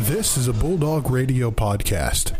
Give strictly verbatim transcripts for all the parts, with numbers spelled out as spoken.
This is a Bulldog Radio podcast.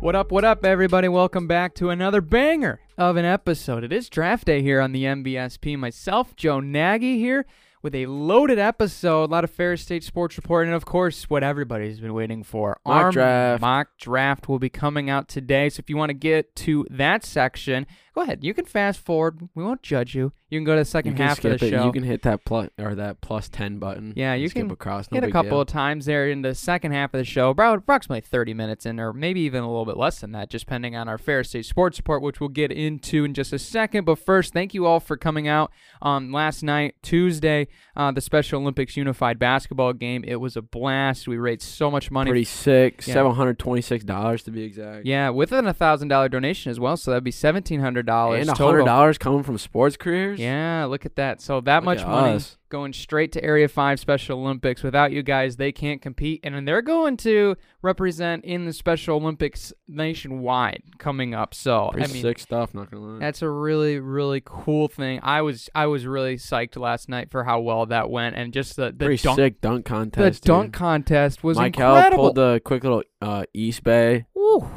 What up, what up, everybody? Welcome back to another banger of an episode. It is draft day here on the M B S P. Myself, Joe Nagy, here with a loaded episode. A lot of Ferris State sports report, and of course, what everybody's been waiting for. Mock Our draft. Mock draft will be coming out today, so if you want to get to that section, go ahead. You can fast forward. We won't judge you. You can go to the second half of the it. show. You can hit that plus, or that plus ten button. Yeah, you can skip across. No hit a couple deal. of times there in the second half of the show, about approximately thirty minutes in, or maybe even a little bit less than that, just depending on our Ferris State sports report, which we'll get into in just a second. But first, thank you all for coming out um, last night, Tuesday, uh, the Special Olympics Unified Basketball game. It was a blast. We raised so much money. Pretty sick. Yeah. seven hundred twenty-six dollars to be exact. Yeah, with an one thousand dollars donation as well, so that would be seventeen hundred dollars and one hundred dollars total. Coming from sports careers? Yeah, look at that. So that look much money us. going straight to Area five Special Olympics. Without you guys, they can't compete. And then they're going to represent in the Special Olympics nationwide coming up. So Pretty I mean, sick stuff, not gonna lie. That's a really, really cool thing. I was I was really psyched last night for how well that went, and just the, the Pretty dunk, sick dunk contest. The dude. dunk contest was Mike incredible. Mike Howell pulled the quick little uh, East Bay. Ooh.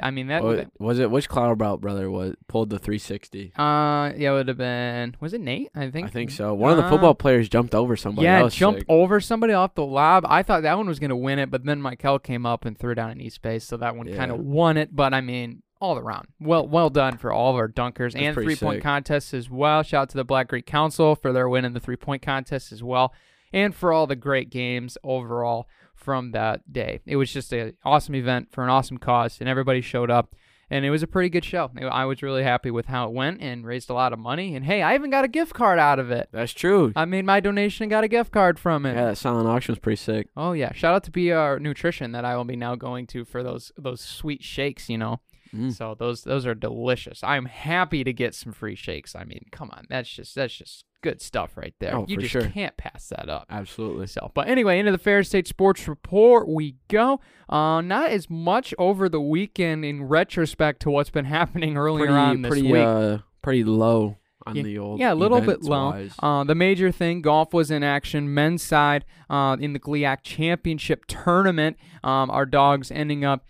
I mean that oh, was it. Which cloud belt brother was pulled the three sixty? Uh, yeah, it would have been. Was it Nate? I think. I think so. One uh, of the football players jumped over somebody. Yeah, else. jumped sick. over somebody off the lob. I thought that one was gonna win it, but then Michael came up and threw down an East Bay, so that one yeah. kind of won it. But I mean, all around, well, well done for all of our dunkers. That's and three sick. point contests as well. Shout out to the Black Creek Council for their win in the three point contest as well, and for all the great games overall from that day. It was just an awesome event for an awesome cause, and everybody showed up, and it was a pretty good show. I was really happy with how it went and raised a lot of money, and hey, I even got a gift card out of it. That's true. I made my donation and got a gift card from it. Yeah, that silent auction was pretty sick. Oh yeah, shout out to B R Nutrition that I will be now going to for those those sweet shakes, you know. Mm. So those those are delicious. I'm happy to get some free shakes. I mean, come on, that's just that's just good stuff right there. Oh, you for just sure. can't pass that up. Absolutely. So, but anyway, into the Ferris State sports report we go. Uh, not as much over the weekend in retrospect to what's been happening earlier pretty, on this pretty, week. Uh, pretty low. On yeah, the old yeah, a little bit low. Uh, the major thing, golf was in action. Men's side uh, in the GLIAC championship tournament. Um, our dogs ending up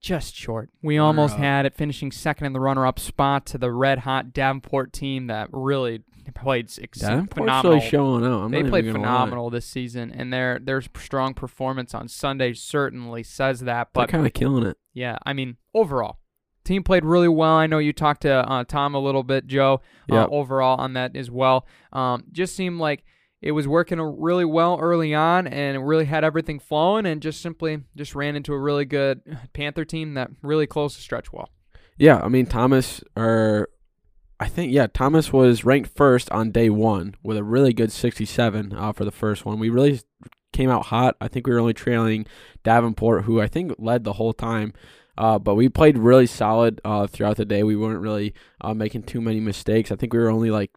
just short. We almost Bro. had it, finishing second in the runner-up spot to the red-hot Davenport team that really played ex- phenomenal. Showing out. I'm they played phenomenal lie. this season, and their their strong performance on Sunday certainly says that. But they're kind of killing it. Yeah, I mean, overall, team played really well. I know you talked to uh, Tom a little bit, Joe, yep. uh, overall on that as well. Um, just seemed like it was working really well early on, and it really had everything flowing, and just simply just ran into a really good Panther team that really closed the stretch well. Yeah, I mean, Thomas, or I think, yeah, Thomas was ranked first on day one with a really good sixty-seven uh, for the first one. We really came out hot. I think we were only trailing Davenport, who I think led the whole time. Uh, but we played really solid uh, throughout the day. We weren't really uh, making too many mistakes. I think we were only like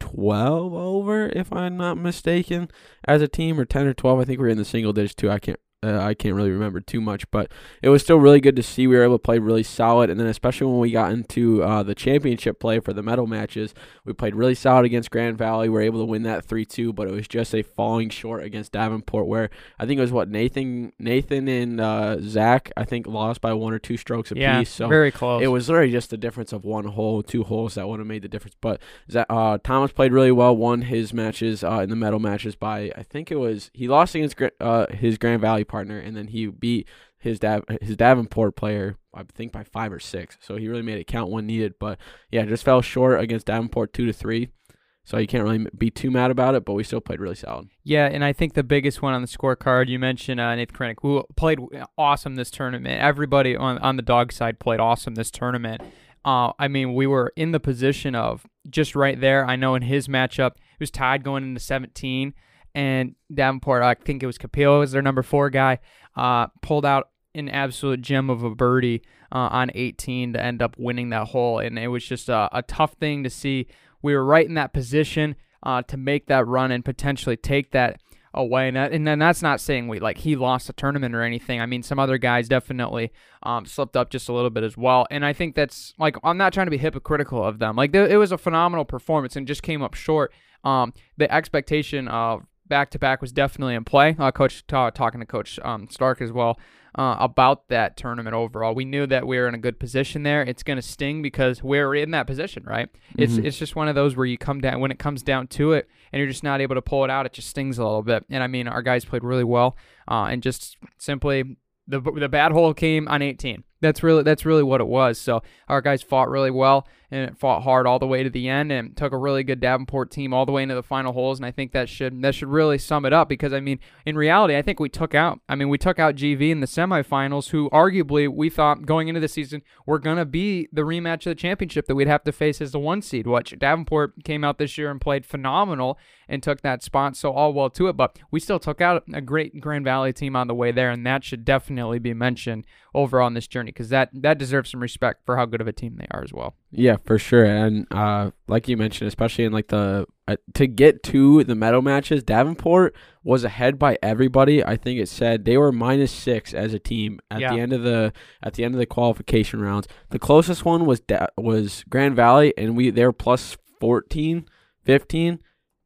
twelve over, if I'm not mistaken, as a team, or ten or twelve. I think we were in the single digits too. I can't uh, I can't really remember too much, but it was still really good to see. We were able to play really solid, and then especially when we got into uh, the championship play for the medal matches, we played really solid against Grand Valley. We were able to win that three two, but it was just a falling short against Davenport, where I think it was, what, Nathan Nathan and uh, Zach, I think, lost by one or two strokes apiece. Yeah, so very close. It was literally just the difference of one hole, two holes that would have made the difference, but uh, Thomas played really well, won his matches uh, in the medal matches by, I think it was, he lost against uh, his Grand Valley partner, and then he beat his Dav- his Davenport player, I think, by five or six. So he really made it count when needed. But yeah, just fell short against Davenport two to three. So you can't really be too mad about it, but we still played really solid. Yeah, and I think the biggest one on the scorecard, you mentioned uh, Nathan Krennick, who played awesome this tournament. Everybody on, on the dog side played awesome this tournament. Uh, I mean, we were in the position of just right there. I know in his matchup, it was tied going into seventeen. And Davenport, I think it was Capillo, was their number four guy, uh, pulled out an absolute gem of a birdie uh, on eighteen to end up winning that hole. And it was just a, a tough thing to see. We were right in that position uh, to make that run and potentially take that away. And, and then that's not saying we like he lost the tournament or anything. I mean, some other guys definitely um, slipped up just a little bit as well. And I think that's like, I'm not trying to be hypocritical of them. Like th- it was a phenomenal performance and just came up short. Um, the expectation of back-to-back was definitely in play. Uh, Coach uh, talking to Coach um, Stark as well uh, about that tournament overall. We knew that we were in a good position there. It's going to sting because we're in that position, right? Mm-hmm. It's it's just one of those where you come down when it comes down to it, and you're just not able to pull it out. It just stings a little bit. And I mean, our guys played really well, uh, and just simply the the bad hole came on eighteen. That's really that's really what it was. So our guys fought really well and fought hard all the way to the end, and took a really good Davenport team all the way into the final holes. And I think that should that should really sum it up, because I mean, in reality, I think we took out I mean we took out G V in the semifinals, who arguably we thought going into the season were gonna be the rematch of the championship that we'd have to face as the one seed. Which Davenport came out this year and played phenomenal and took that spot, so all well to it. But we still took out a great Grand Valley team on the way there, and that should definitely be mentioned overall on this journey, because that, that deserves some respect for how good of a team they are as well. Yeah, for sure. And uh, like you mentioned, especially in like the uh, to get to the medal matches, Davenport was ahead by everybody. I think it said they were minus six as a team at yeah. the end of the at the end of the qualification rounds. The closest one was da- was Grand Valley, and we they were plus fourteen, fifteen,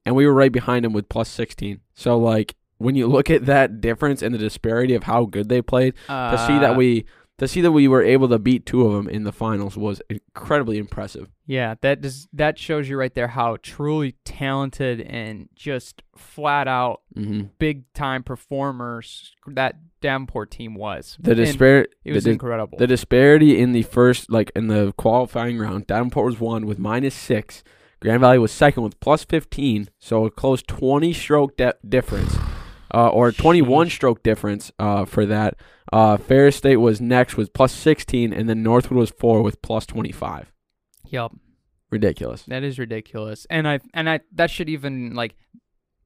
and we were right behind them with plus sixteen. So like when you look at that difference and the disparity of how good they played, uh, to see that we. To see that we were able to beat two of them in the finals was incredibly impressive. Yeah, that does, that shows you right there how truly talented and just flat-out mm-hmm. big-time performers that Davenport team was. The dispar- It was the di- incredible. The disparity in the first, like in the qualifying round, Davenport was one with minus six. Grand Valley was second with plus fifteen, so a close twenty-stroke de- difference. Uh, or twenty-one-stroke difference uh, for that. Uh, Ferris State was next with plus sixteen, and then Northwood was four with plus twenty-five. Yep. Ridiculous. That is ridiculous. And I and I that should even, like,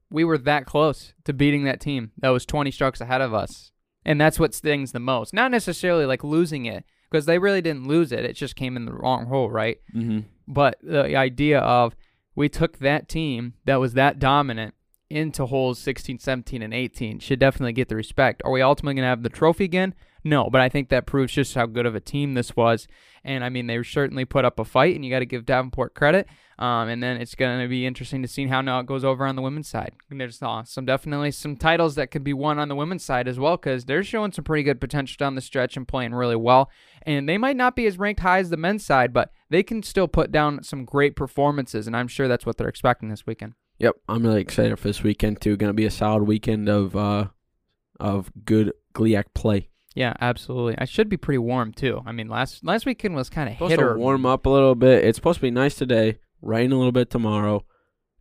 we were that close to beating that team that was twenty strokes ahead of us. And that's what stings the most. Not necessarily, like, losing it, because they really didn't lose it. It just came in the wrong hole, right? Mm-hmm. But the idea of we took that team that was that dominant into holes sixteen, seventeen, and eighteen should definitely get the respect. Are we ultimately going to have the trophy again? No, but I think that proves just how good of a team this was. And, I mean, they certainly put up a fight, and you got to give Davenport credit. Um, and then it's going to be interesting to see how now it goes over on the women's side. And there's uh, some definitely some titles that could be won on the women's side as well, because they're showing some pretty good potential down the stretch and playing really well. And they might not be as ranked high as the men's side, but they can still put down some great performances, and I'm sure that's what they're expecting this weekend. Yep, I'm really excited for this weekend, too. Going to be a solid weekend of uh, of good GLIAC play. Yeah, absolutely. I should be pretty warm, too. I mean, last last weekend was kind of hit supposed to or... warm up a little bit. It's supposed to be nice today, rain a little bit tomorrow,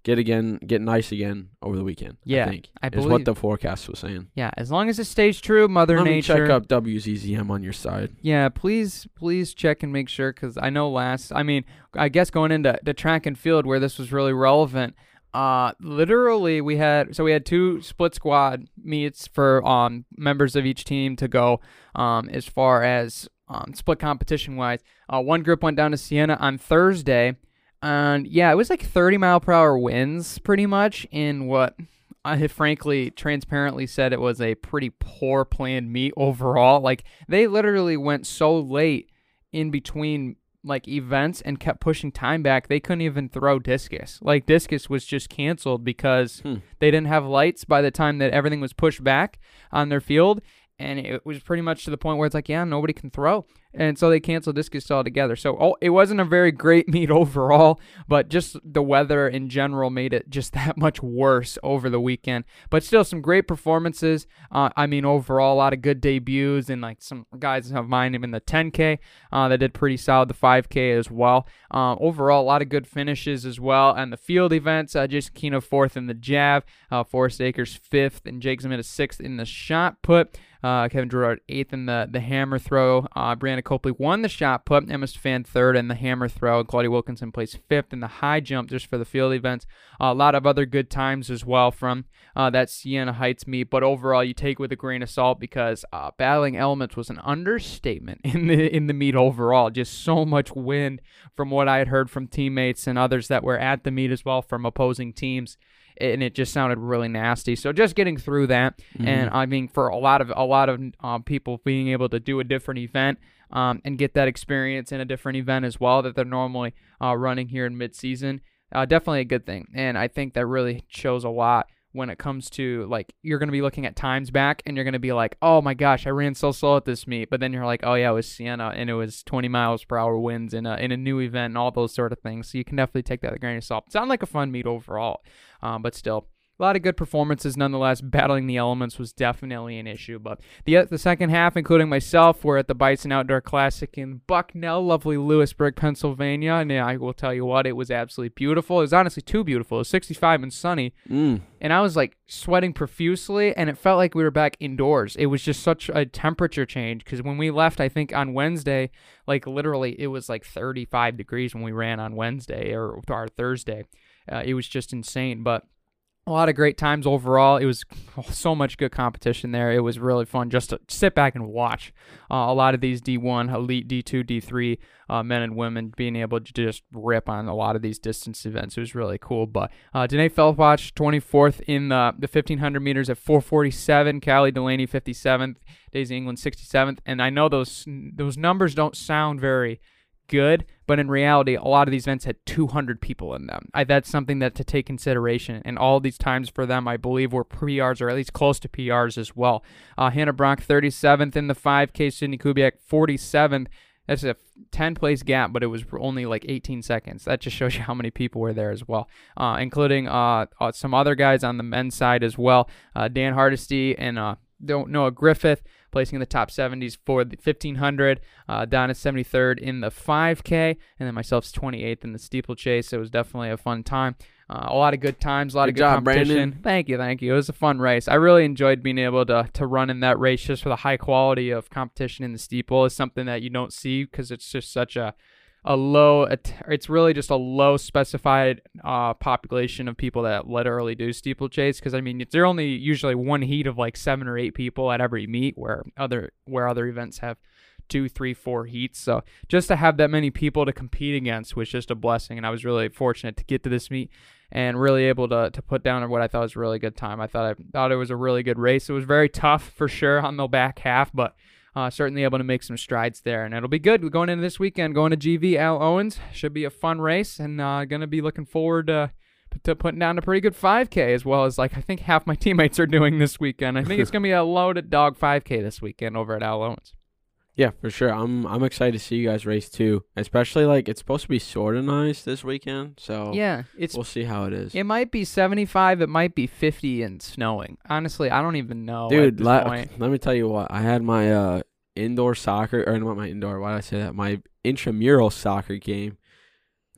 get again, get nice again over the weekend, yeah, I think. I believe... is what the forecast was saying. Yeah, as long as it stays true, Mother Let Nature. Let me check up W Z Z M on your side. Yeah, please, please check and make sure, because I know last, I mean, I guess going into the track and field where this was really relevant, Uh, literally we had, so we had two split squad meets for, um, members of each team to go, um, as far as, um, split competition wise, uh, one group went down to Siena on Thursday, and yeah, it was like thirty mile per hour winds pretty much in what I have frankly transparently said it was a pretty poor planned meet overall. Like they literally went so late in between like events and kept pushing time back. They couldn't even throw discus. Like discus was just canceled because hmm. they didn't have lights by the time that everything was pushed back on their field. And it was pretty much to the point where it's like, yeah, nobody can throw. And so they canceled discus altogether. So oh, it wasn't a very great meet overall, but just the weather in general made it just that much worse over the weekend. But still some great performances. Uh, I mean, overall, a lot of good debuts and like some guys of mine in the ten K uh, that did pretty solid, the five K as well. Uh, overall, a lot of good finishes as well. And the field events, uh, Jason Keno fourth in the jab, uh, Forrest Akers fifth, and Jake Zamita sixth in the shot put. Uh, Kevin Gerard eighth in the, the hammer throw. Uh, Brianna Copley won the shot put. Emma Stefan third in the hammer throw. And Claudia Wilkinson placed fifth in the high jump just for the field events. Uh, a lot of other good times as well from uh, that Siena Heights meet. But overall, you take with a grain of salt because uh, battling elements was an understatement in the in the meet overall. Just so much wind from what I had heard from teammates and others that were at the meet as well from opposing teams. and it just sounded really nasty. So just getting through that, mm-hmm. and I mean, for a lot of a lot of uh, people, being able to do a different event um, and get that experience in a different event as well that they're normally uh, running here in midseason, uh, definitely a good thing. And I think that really shows a lot when it comes to, like, you're going to be looking at times back and you're going to be like, oh my gosh, I ran so slow at this meet. But then you're like, oh yeah, it was Siena and it was twenty miles per hour winds in a, in a new event and all those sort of things. So you can definitely take that with a grain of salt. It sounded like a fun meet overall, um, but still. A lot of good performances, nonetheless. Battling the elements was definitely an issue, but the the second half, including myself, were at the Bison Outdoor Classic in Bucknell, lovely Lewisburg, Pennsylvania, and I will tell you what, it was absolutely beautiful. It was honestly too beautiful. It was sixty-five and sunny, mm. and I was like sweating profusely, and it felt like we were back indoors. It was just such a temperature change because when we left, I think on Wednesday, like literally, it was like thirty-five degrees when we ran on Wednesday or our Thursday. Uh, it was just insane, but. A lot of great times overall. It was so much good competition there. It was really fun just to sit back and watch uh, a lot of these D one, elite D two, D three uh, men and women being able to just rip on a lot of these distance events. It was really cool. But uh, Danae Feldwatch, twenty-fourth in the, the fifteen hundred meters at four forty-seven. Callie Delaney, fifty-seventh. Daisy England, sixty-seventh. And I know those those numbers don't sound very good, but in reality, a lot of these events had two hundred people in them. I, that's something that to take consideration, and all these times for them, I believe, were P Rs or at least close to P Rs as well. Uh, Hannah Brock, thirty-seventh in the five K. Sydney Kubiak, forty-seventh. That's a ten place gap, but it was only like eighteen seconds. That just shows you how many people were there as well, uh, including uh, uh, some other guys on the men's side as well. Uh, Dan Hardesty and uh, Noah Griffith, placing in the top seventies for the fifteen hundred. Uh, Donna's seventy-third in the five K, and then myself's twenty-eighth in the steeplechase. It was definitely a fun time. Uh, a lot of good times, a lot good of good job, competition. Brandon. Thank you, thank you. It was a fun race. I really enjoyed being able to to run in that race just for the high quality of competition in the steeple. It's something that you don't see because it's just such a a low, it's really just a low specified uh, population of people that literally do steeplechase. Because I mean, it's there only usually one heat of like seven or eight people at every meet, where other where other events have two, three, four heats. So just to have that many people to compete against was just a blessing, and I was really fortunate to get to this meet and really able to to put down what I thought was a really good time. I thought I thought it was a really good race. It was very tough for sure on the back half, but. Uh, certainly able to make some strides there, and it'll be good. We're going into this weekend, going to G V, Al Owens. Should be a fun race, and uh, going to be looking forward to, to putting down a pretty good five K, as well as, like, I think half my teammates are doing this weekend. I think it's going to be a loaded dog five K this weekend over at Al Owens. Yeah, for sure. I'm I'm excited to see you guys race, too, especially, like, it's supposed to be sort of nice this weekend, so yeah, it's, we'll see how it is. It might be seventy-five, it might be fifty and snowing. Honestly, I don't even know. Dude, let, let me tell you what. I had my uh, indoor soccer, or not my indoor, why did I say that? My intramural soccer game.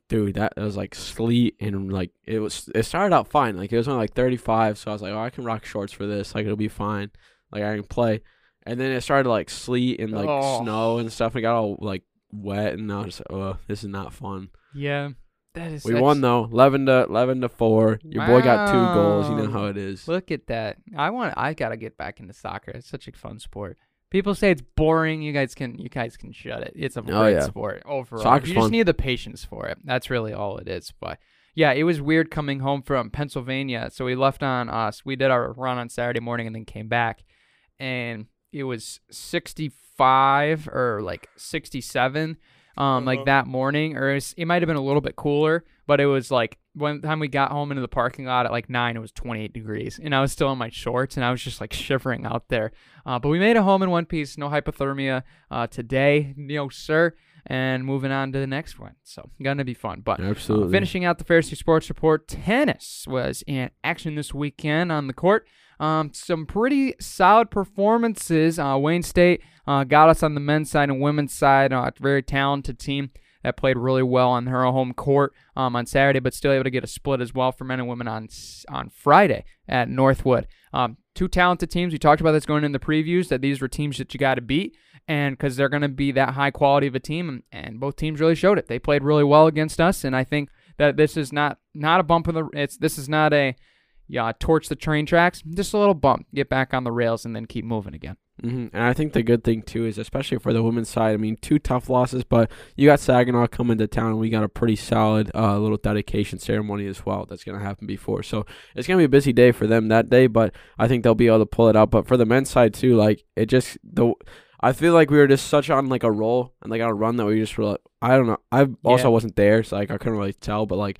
Dude, that it was, like, sleet, and, like, it was. It started out fine. Like, it was only, like, thirty-five, so I was like, oh, I can rock shorts for this. Like, it'll be fine. Like, I can play. And then it started, like, sleet and, like, oh. snow and stuff. It got all, like, wet, and I was like, oh, this is not fun. Yeah, that is. We that's... won, though, eleven to four. Your wow. boy got two goals. You know how it is. Look at that. I want. I got to get back into soccer. It's such a fun sport. People say it's boring. You guys can you guys can shut it. It's a boring oh, yeah. sport overall. Soccer's you just fun. Need the patience for it. That's really all it is, but. Yeah, it was weird coming home from Pennsylvania, so we left on us. We did our run on Saturday morning and then came back, and it was sixty-five or like sixty-seven um, like that morning, or it, was, it might have been a little bit cooler, but it was like one time we got home into the parking lot at like nine, it was twenty-eight degrees, and I was still in my shorts, and I was just like shivering out there. Uh, but we made it home in one piece, no hypothermia uh, today, no sir. And moving on to the next one. So, going to be fun. But absolutely. Uh, finishing out the Ferris State Sports Report, tennis was in action this weekend on the court. Um, some pretty solid performances. Uh, Wayne State uh, got us on the men's side and women's side. Uh, a very talented team that played really well on her home court um, on Saturday, but still able to get a split as well for men and women on on Friday at Northwood. Um, two talented teams. We talked about this going in the previews, that these were teams that you got to beat. And because they're going to be that high quality of a team, and both teams really showed it. They played really well against us, and I think that this is not not a bump in the. It's this is not a yeah, torch the train tracks, just a little bump, get back on the rails, and then keep moving again. Mm-hmm. And I think the good thing, too, is especially for the women's side, I mean, two tough losses, but you got Saginaw coming to town, and we got a pretty solid uh, little dedication ceremony as well that's going to happen before. So it's going to be a busy day for them that day, but I think they'll be able to pull it out. But for the men's side, too, like, it just – the. I feel like we were just such on, like, a roll and, like, on a run that we just were like, I don't know. I also yeah. wasn't there, so, like, I couldn't really tell. But, like,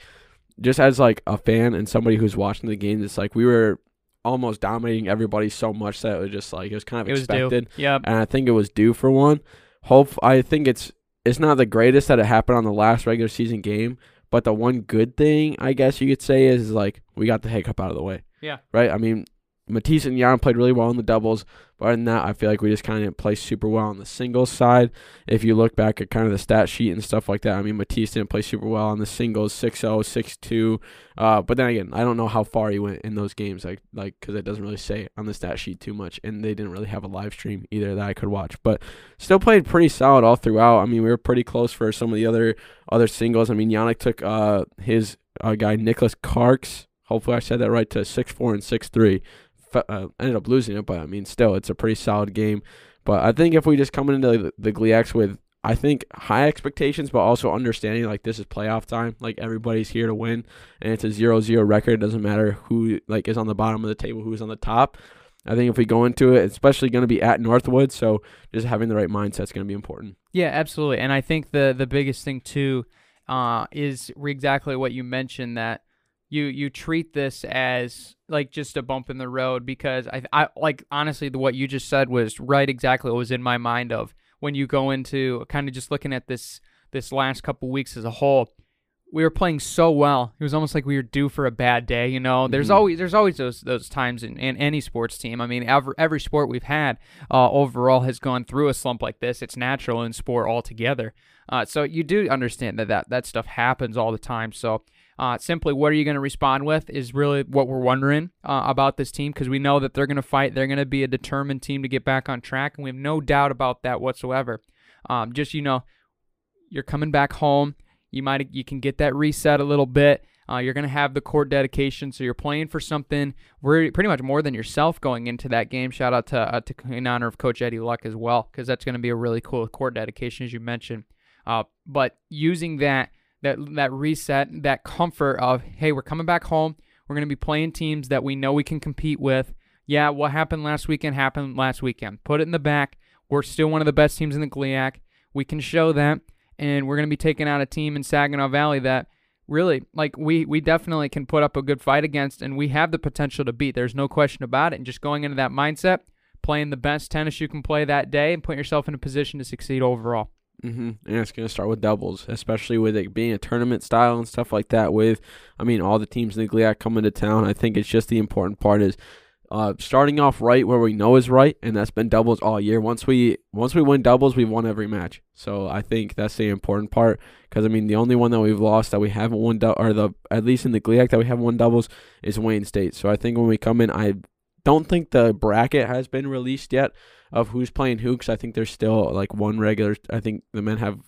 just as, like, a fan and somebody who's watching the game, it's like we were almost dominating everybody so much that it was just, like, it was kind of it expected. Yeah. And I think it was due for one. Hope I think it's it's not the greatest that it happened on the last regular season game, but the one good thing, I guess you could say, is, like, we got the hiccup out of the way. Yeah. Right? I mean, Matisse and Jan played really well in the doubles. But other than that, I feel like we just kind of play super well on the singles side. If you look back at kind of the stat sheet and stuff like that, I mean, Matisse didn't play super well on the singles, six oh, six two. Uh, but then again, I don't know how far he went in those games, like like because it doesn't really say on the stat sheet too much. And they didn't really have a live stream either that I could watch. But still played pretty solid all throughout. I mean, we were pretty close for some of the other other singles. I mean, Yannick took uh his uh, guy, Nicholas Karks. Hopefully I said that right, to six four and six three. Uh, ended up losing it, but I mean, still, it's a pretty solid game. But I think if we just come into the, the GLIACs with, I think, high expectations, but also understanding, like, this is playoff time. Like, everybody's here to win, and it's a zero zero record. It doesn't matter who, like, is on the bottom of the table, who's on the top. I think if we go into it, it's especially going to be at Northwood, so just having the right mindset is going to be important. Yeah, absolutely. And I think the, the biggest thing, too, uh, is exactly what you mentioned, that You you treat this as, like, just a bump in the road, because I I like honestly the, what you just said was right, exactly what was in my mind of when you go into kind of just looking at this this last couple weeks as a whole. We were playing so well, it was almost like we were due for a bad day. You know, there's mm-hmm. always there's always those those times in, in any sports team. I mean, every, every sport we've had uh, overall has gone through a slump like this. It's natural in sport altogether. Uh, so you do understand that, that that stuff happens all the time. So. Uh, simply, what are you going to respond with is really what we're wondering uh, about this team, because we know that they're going to fight. They're going to be a determined team to get back on track, and we have no doubt about that whatsoever. Um, just, you know, you're coming back home. You might you can get that reset a little bit. Uh, you're going to have the court dedication, so you're playing for something pretty much more than yourself going into that game. Shout out to, uh, to in honor of Coach Eddie Luck as well, because that's going to be a really cool court dedication, as you mentioned. Uh, but using that, that that reset, that comfort of, hey, we're coming back home. We're going to be playing teams that we know we can compete with. Yeah, what happened last weekend happened last weekend. Put it in the back. We're still one of the best teams in the GLIAC. We can show that, and we're going to be taking out a team in Saginaw Valley that really, like, we we definitely can put up a good fight against, and we have the potential to beat. There's no question about it. And just going into that mindset, playing the best tennis you can play that day, and putting yourself in a position to succeed overall. Mm-hmm. And it's going to start with doubles, especially with it being a tournament style and stuff like that. With, I mean, all the teams in the GLIAC coming to town, I think it's just the important part is uh, starting off right where we know is right, and that's been doubles all year. Once we once we win doubles, we've won every match. So I think that's the important part, because, I mean, the only one that we've lost that we haven't won, do- or the at least in the GLIAC that we haven't won doubles, is Wayne State. So I think when we come in, I don't think the bracket has been released yet of who's playing who, because I think there's still, like, one regular. I think the men have,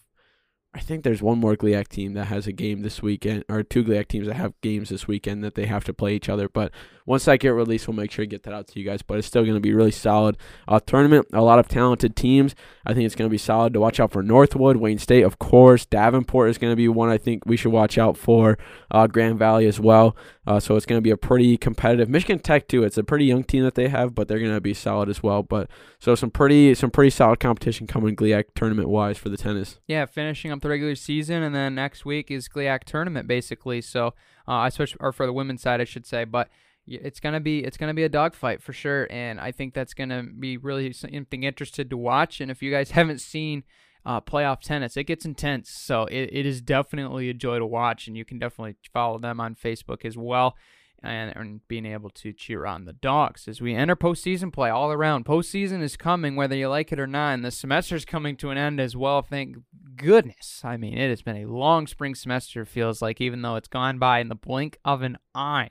I think there's one more GLIAC team that has a game this weekend, or two GLIAC teams that have games this weekend that they have to play each other. But once that get released, we'll make sure to get that out to you guys. But it's still going to be really solid uh, tournament, a lot of talented teams. I think it's going to be solid to watch out for Northwood, Wayne State, of course. Davenport is going to be one I think we should watch out for, uh, Grand Valley as well. Uh, so it's going to be a pretty competitive Michigan Tech too. It's a pretty young team that they have, but they're going to be solid as well. But so some pretty some pretty solid competition coming GLIAC tournament wise for the tennis. Yeah, finishing up the regular season, and then next week is GLIAC tournament basically. So I uh, switch or for the women's side, I should say. But it's gonna be it's gonna be a dogfight for sure, and I think that's gonna be really something interested to watch. And if you guys haven't seen Uh, playoff tennis, it gets intense, so it, it is definitely a joy to watch, and you can definitely follow them on Facebook as well, and, and being able to cheer on the dogs as we enter postseason play all around. Postseason is coming whether you like it or not, and the semester is coming to an end as well, thank goodness. I mean, it has been a long spring semester, feels like, even though it's gone by in the blink of an eye.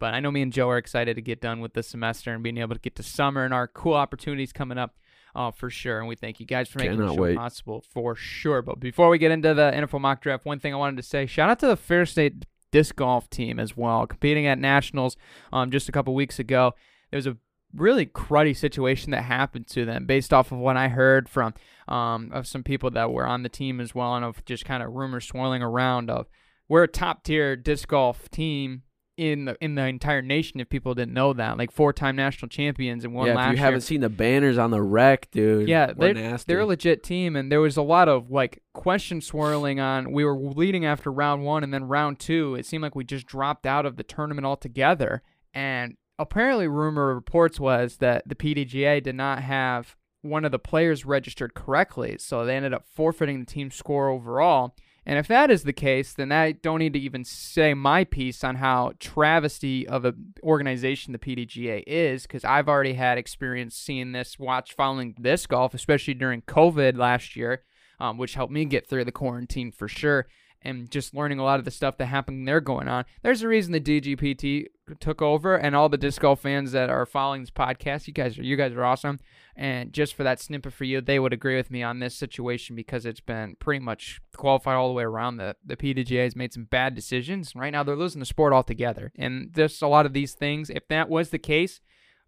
But I know me and Joe are excited to get done with the semester and being able to get to summer and our cool opportunities coming up. Oh, for sure, and we thank you guys for making the show possible, for sure. But before we get into the N F L mock draft, one thing I wanted to say, shout out to the Ferris State disc golf team as well, competing at nationals um, just a couple weeks ago. There was a really cruddy situation that happened to them based off of what I heard from um, of some people that were on the team as well, and of just kind of rumors swirling around of, we're a top-tier disc golf team in the in the entire nation, if people didn't know that. Like, four-time national champions and one yeah, last year. Yeah, if you haven't year. seen the banners on the wreck, dude. Yeah, they're, nasty. they're a legit team, and there was a lot of, like, question swirling on. We were leading after round one, and then round two, it seemed like we just dropped out of the tournament altogether. And apparently rumor reports was that the P D G A did not have one of the players registered correctly, so they ended up forfeiting the team score overall. And if that is the case, then I don't need to even say my piece on how travesty of an organization the P D G A is, because I've already had experience seeing this, watch, following this golf, especially during COVID last year, um, which helped me get through the quarantine for sure, and just learning a lot of the stuff that happened there going on. There's a reason the D G P T took over, and all the disc golf fans that are following this podcast, you guys are you guys are awesome. And just for that snippet for you, they would agree with me on this situation, because it's been pretty much qualified all the way around. The, the P D G A has made some bad decisions. Right now, they're losing the sport altogether. And just a lot of these things, if that was the case,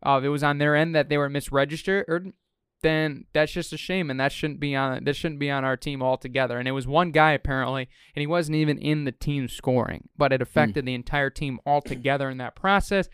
uh, if it was on their end that they were misregistered, then that's just a shame, and that shouldn't be on that shouldn't be on our team altogether. And it was one guy, apparently, and he wasn't even in the team scoring, but it affected mm. the entire team altogether in that process.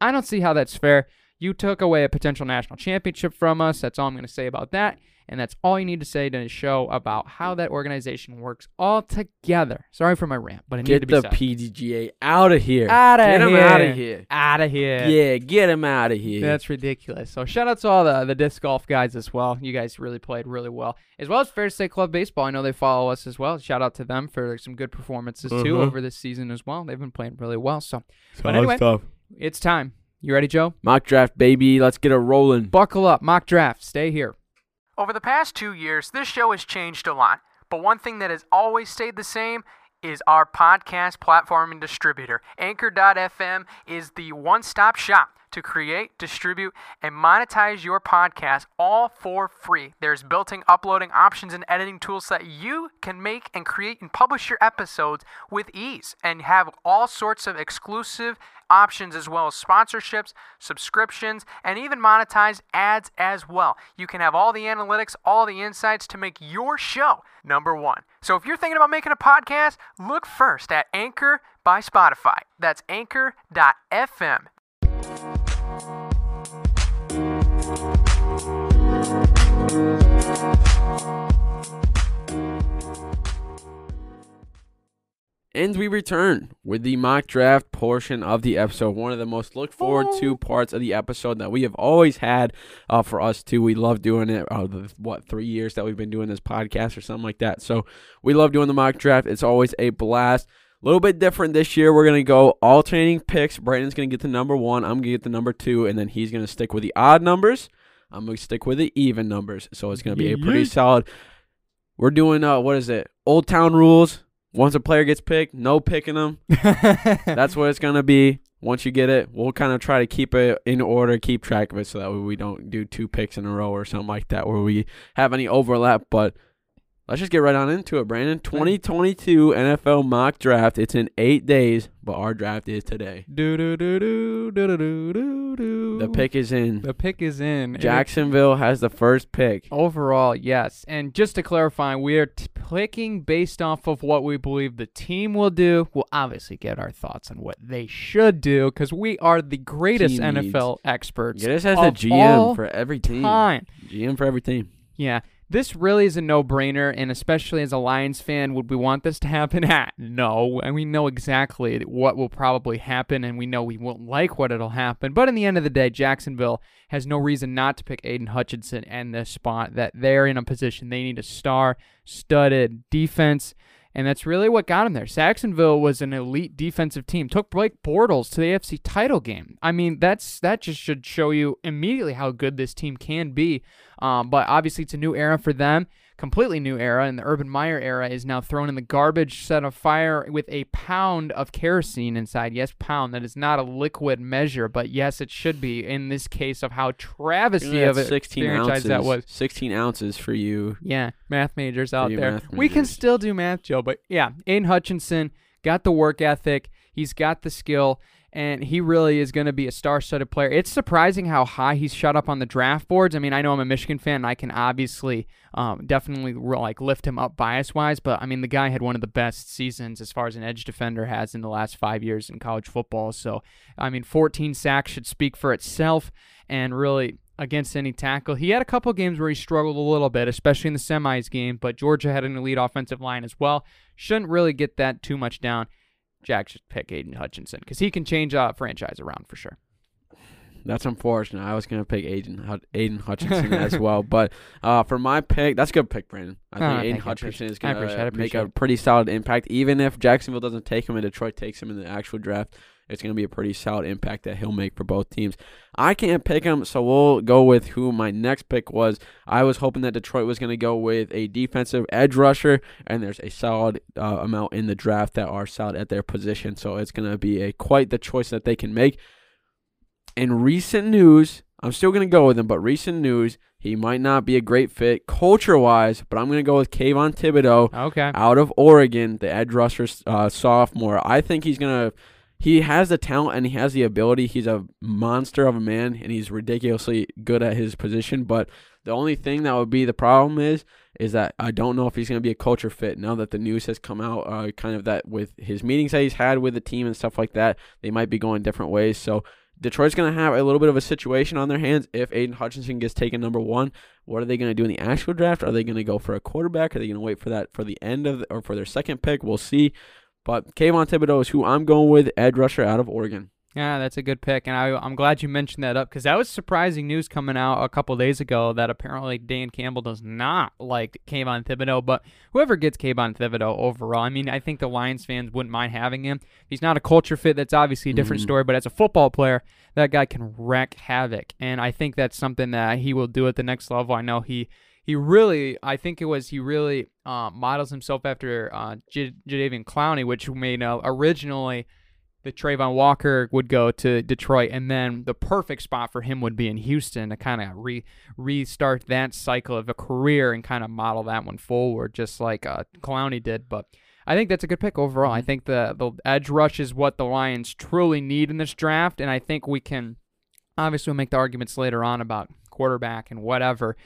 I don't see how that's fair. You took away a potential national championship from us. That's all I'm going to say about that, and that's all you need to say to show about how that organization works altogether. Sorry for my rant, but I need to be said. Get the P D G A out of here. Out of here. Get him out of here. Out of here. Yeah, get him out of here. That's ridiculous. So shout out to all the, the disc golf guys as well. You guys really played really well. As well as Ferris State Club Baseball. I know they follow us as well. Shout out to them for some good performances, mm-hmm. too, over this season as well. They've been playing really well. So, so but anyway, tough. It's time. You ready, Joe? Mock draft, baby. Let's get it rolling. Buckle up. Mock draft. Stay here. Over the past two years, this show has changed a lot, but one thing that has always stayed the same is our podcast platform and distributor. Anchor dot f m is the one-stop shop to create, distribute, and monetize your podcast all for free. There's built-in uploading options and editing tools that you can make and create and publish your episodes with ease, and have all sorts of exclusive options as well as sponsorships, subscriptions, and even monetized ads as well. You can have all the analytics, all the insights to make your show number one. So if you're thinking about making a podcast, look first at Anchor by Spotify. That's anchor dot f m. And we return with the mock draft portion of the episode, one of the most looked forward to parts of the episode that we have always had uh, for us, too. We love doing it, uh, the, what, three years that we've been doing this podcast or something like that. So we love doing the mock draft. It's always a blast. A little bit different this year. We're going to go alternating picks. Brandon's going to get the number one. I'm going to get the number two, and then he's going to stick with the odd numbers. I'm going to stick with the even numbers. So it's going to be a pretty solid. We're doing, uh, what is it, Old Town rules. Once a player gets picked, no picking them. That's what it's going to be. Once you get it, we'll kind of try to keep it in order, keep track of it, so that we don't do two picks in a row or something like that where we have any overlap. But let's just get right on into it, Brandon. twenty twenty-two N F L mock draft. It's in eight days, but our draft is today. Do, do, do, do, do, do, do, do. The pick is in. The pick is in. Jacksonville has the first pick. Overall, yes. And just to clarify, we are t- picking based off of what we believe the team will do. We'll obviously get our thoughts on what they should do, because we are the greatest team N F L needs. Experts. Get us as a G M for every team. Time. G M for every team. Yeah. This really is a no-brainer, and especially as a Lions fan, would we want this to happen? No, and we know exactly what will probably happen, and we know we won't like what it'll happen. But in the end of the day, Jacksonville has no reason not to pick Aiden Hutchinson and this spot, that they're in a position they need a star-studded defense, and that's really what got him there. Jacksonville was an elite defensive team, took Blake Bortles to the A F C title game. I mean, that's that just should show you immediately how good this team can be. Um, but obviously it's a new era for them, completely new era, and the Urban Meyer era is now thrown in the garbage, set afire with a pound of kerosene inside. Yes, pound. That is not a liquid measure, but yes, it should be in this case of how travesty of it franchise that was. sixteen ounces for you. Yeah, math majors out there. We can still do math, Joe, but yeah, Aiden Hutchinson got the work ethic, he's got the skill, and he really is going to be a star-studded player. It's surprising how high he's shot up on the draft boards. I mean, I know I'm a Michigan fan, and I can obviously um, definitely like lift him up bias-wise, but I mean, the guy had one of the best seasons as far as an edge defender has in the last five years in college football. So, I mean, fourteen sacks should speak for itself, and really against any tackle. He had a couple games where he struggled a little bit, especially in the semis game, but Georgia had an elite offensive line as well. Shouldn't really get that too much down. Jack should pick Aiden Hutchinson because he can change a uh, franchise around for sure. That's unfortunate. I was going to pick Aiden, Aiden Hutchinson as well. But uh, for my pick, that's a good pick, Brandon. I think uh, Aiden Hutchinson is going to make a pretty solid impact. Even if Jacksonville doesn't take him and Detroit takes him in the actual draft, it's going to be a pretty solid impact that he'll make for both teams. I can't pick him, so we'll go with who my next pick was. I was hoping that Detroit was going to go with a defensive edge rusher, and there's a solid uh, amount in the draft that are solid at their position, so it's going to be a quite the choice that they can make. In recent news, I'm still going to go with him, but recent news, he might not be a great fit culture-wise, but I'm going to go with Kayvon Thibodeaux okay. out of Oregon, the edge rusher uh, sophomore. I think he's going to... He has the talent and he has the ability. He's a monster of a man, and he's ridiculously good at his position. But the only thing that would be the problem is is that I don't know if he's going to be a culture fit. Now that the news has come out, uh, kind of that with his meetings that he's had with the team and stuff like that, they might be going different ways. So Detroit's going to have a little bit of a situation on their hands if Aiden Hutchinson gets taken number one. What are they going to do in the actual draft? Are they going to go for a quarterback? Are they going to wait for that for the end of the, or for their second pick? We'll see. But Kayvon Thibodeaux is who I'm going with, edge rusher out of Oregon. Yeah, that's a good pick, and I, I'm glad you mentioned that up because that was surprising news coming out a couple days ago that apparently Dan Campbell does not like Kayvon Thibodeaux, but whoever gets Kayvon Thibodeaux overall, I mean, I think the Lions fans wouldn't mind having him. He's not a culture fit. That's obviously a different mm. story, but as a football player, that guy can wreak havoc, and I think that's something that he will do at the next level. I know he... He really, I think it was, he really uh, models himself after uh, J- Jadeveon Clowney, which made uh, originally the Travon Walker would go to Detroit, and then the perfect spot for him would be in Houston to kind of re- restart that cycle of a career and kind of model that one forward, just like uh, Clowney did. But I think that's a good pick overall. I think the, the edge rush is what the Lions truly need in this draft, and I think we can obviously make the arguments later on about quarterback and whatever,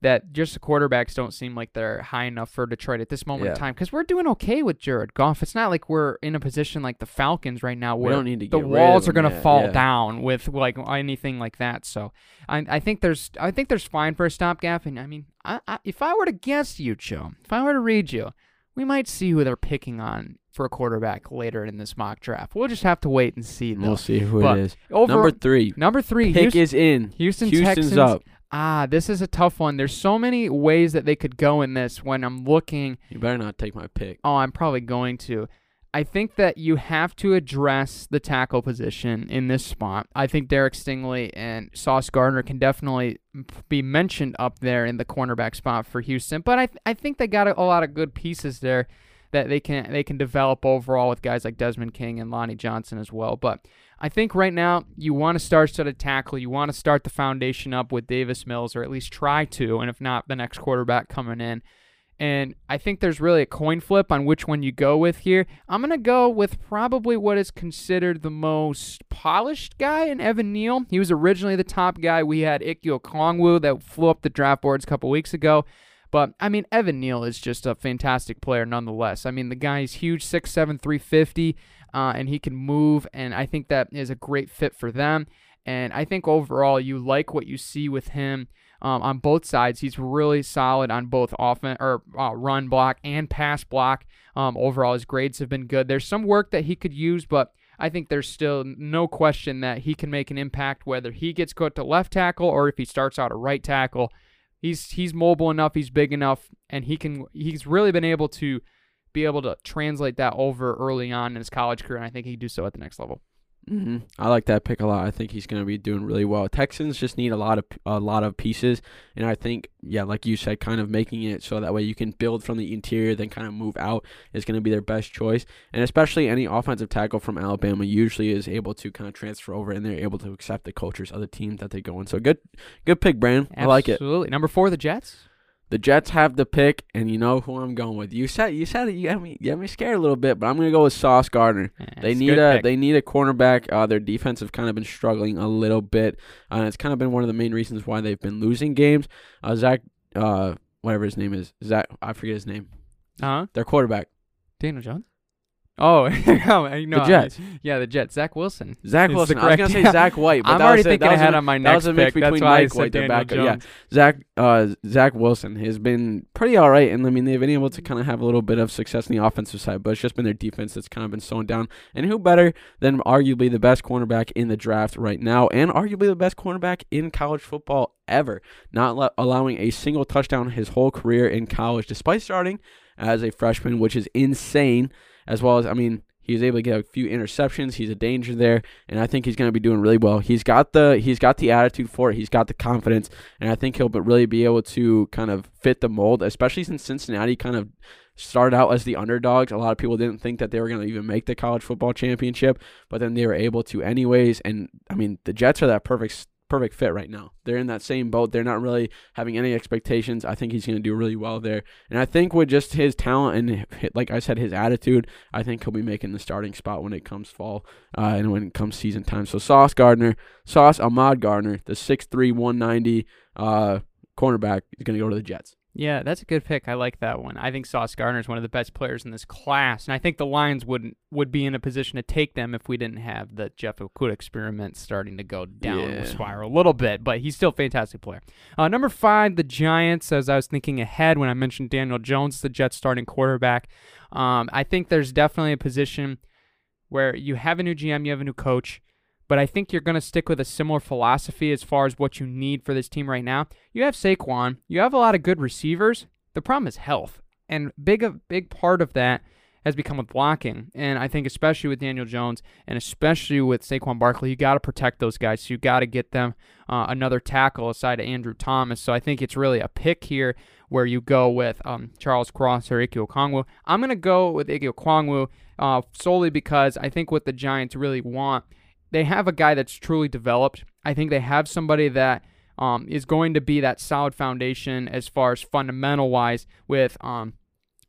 that just the quarterbacks don't seem like they're high enough for Detroit at this moment yeah. in time because we're doing okay with Jared Goff. It's not like we're in a position like the Falcons right now where we don't need to the walls are going to fall yeah. down with like anything like that. So I, I think there's I think there's fine for a stopgap. And I mean, I, I, if I were to guess you, Joe, if I were to read you, we might see who they're picking on for a quarterback later in this mock draft. We'll just have to wait and see. Though. We'll see who but it is. Over, number three. Number three. Pick Houston, is in. Houston Houston's Texans. Up. Ah, this is a tough one. There's so many ways that they could go in this when I'm looking. You better not take my pick. Oh, I'm probably going to. I think that you have to address the tackle position in this spot. I think Derek Stingley and Sauce Gardner can definitely be mentioned up there in the cornerback spot for Houston, but I th- I think they got a, a lot of good pieces there that they can they can develop overall with guys like Desmond King and Lonnie Johnson as well. But I think right now you want to start sort of tackle. You want to start the foundation up with Davis Mills, or at least try to, and if not, the next quarterback coming in. And I think there's really a coin flip on which one you go with here. I'm going to go with probably what is considered the most polished guy in Evan Neal. He was originally the top guy. We had Ike Ekwonu that flew up the draft boards a couple weeks ago. But, I mean, Evan Neal is just a fantastic player nonetheless. I mean, the guy is huge, six seven, three fifty, uh, and he can move, and I think that is a great fit for them. And I think overall you like what you see with him um, on both sides. He's really solid on both offense, or uh, run block and pass block. Um, overall, his grades have been good. There's some work that he could use, but I think there's still no question that he can make an impact whether he gets put to left tackle or if he starts out a right tackle. He's he's mobile enough, he's big enough, and he can he's really been able to be able to translate that over early on in his college career, and I think he can do so at the next level. Mm-hmm. I like that pick a lot. I think he's going to be doing really well. Texans just need a lot of a lot of pieces, and I think, yeah, like you said, kind of making it so that way you can build from the interior, then kind of move out is going to be their best choice. And especially any offensive tackle from Alabama usually is able to kind of transfer over, and they're able to accept the cultures of the team that they go in. So good, good pick, Brandon. Absolutely. I like it. Absolutely. Number four, the Jets. The Jets have the pick, and you know who I'm going with. You said you said you got me you got me scared a little bit, but I'm gonna go with Sauce Gardner. Yeah, they need a pick. they need a cornerback. Uh, their defense have kind of been struggling a little bit, and uh, it's kind of been one of the main reasons why they've been losing games. Uh, Zach, uh, whatever his name is, Zach, I forget his name. Uh huh. Their quarterback, Daniel Jones. Oh, no, the Jets. I, yeah, the Jets. Zach Wilson. Zach Wilson. I was going to say Zach White. But I'm that already was a, thinking that was ahead a, on my next that was a pick. That's why Mike I White, Daniel back, Jones. Yeah. Zach, uh, Zach Wilson has been pretty all right, and I mean, they've been able to kind of have a little bit of success in the offensive side, but it's just been their defense that's kind of been slowing down. And who better than arguably the best cornerback in the draft right now and arguably the best cornerback in college football ever, not le- allowing a single touchdown his whole career in college, despite starting as a freshman, which is insane. As well as, I mean, he was able to get a few interceptions. He's a danger there, and I think he's going to be doing really well. He's got the he's got the attitude for it. He's got the confidence, and I think he'll really be able to kind of fit the mold, especially since Cincinnati kind of started out as the underdogs. A lot of people didn't think that they were going to even make the college football championship, but then they were able to anyways. And, I mean, the Jets are that perfect perfect fit right now. They're in that same boat. They're not really having any expectations. I think he's going to do really well there. And I think with just his talent and, like I said, his attitude, I think he'll be making the starting spot when it comes fall uh, and when it comes season time. So Sauce Gardner, Sauce Ahmad Gardner, the six three, one ninety uh, cornerback, is going to go to the Jets. Yeah, that's a good pick. I like that one. I think Sauce Gardner is one of the best players in this class, and I think the Lions would would be in a position to take them if we didn't have the Jeff Okudah experiment starting to go down yeah. the spiral a little bit, but he's still a fantastic player. Uh, number five, the Giants. As I was thinking ahead when I mentioned Daniel Jones, the Jets starting quarterback, um, I think there's definitely a position where you have a new G M, you have a new coach, but I think you're going to stick with a similar philosophy as far as what you need for this team right now. You have Saquon. You have a lot of good receivers. The problem is health, and big a big part of that has become with blocking. And I think especially with Daniel Jones and especially with Saquon Barkley, you got to protect those guys. So you got to get them uh, another tackle aside of Andrew Thomas. So I think it's really a pick here where you go with um, Charles Cross or Ike Okwongwu. I'm going to go with Ike Okwongwu uh, solely because I think what the Giants really want, they have a guy that's truly developed. I think they have somebody that um, is going to be that solid foundation as far as fundamental-wise with um,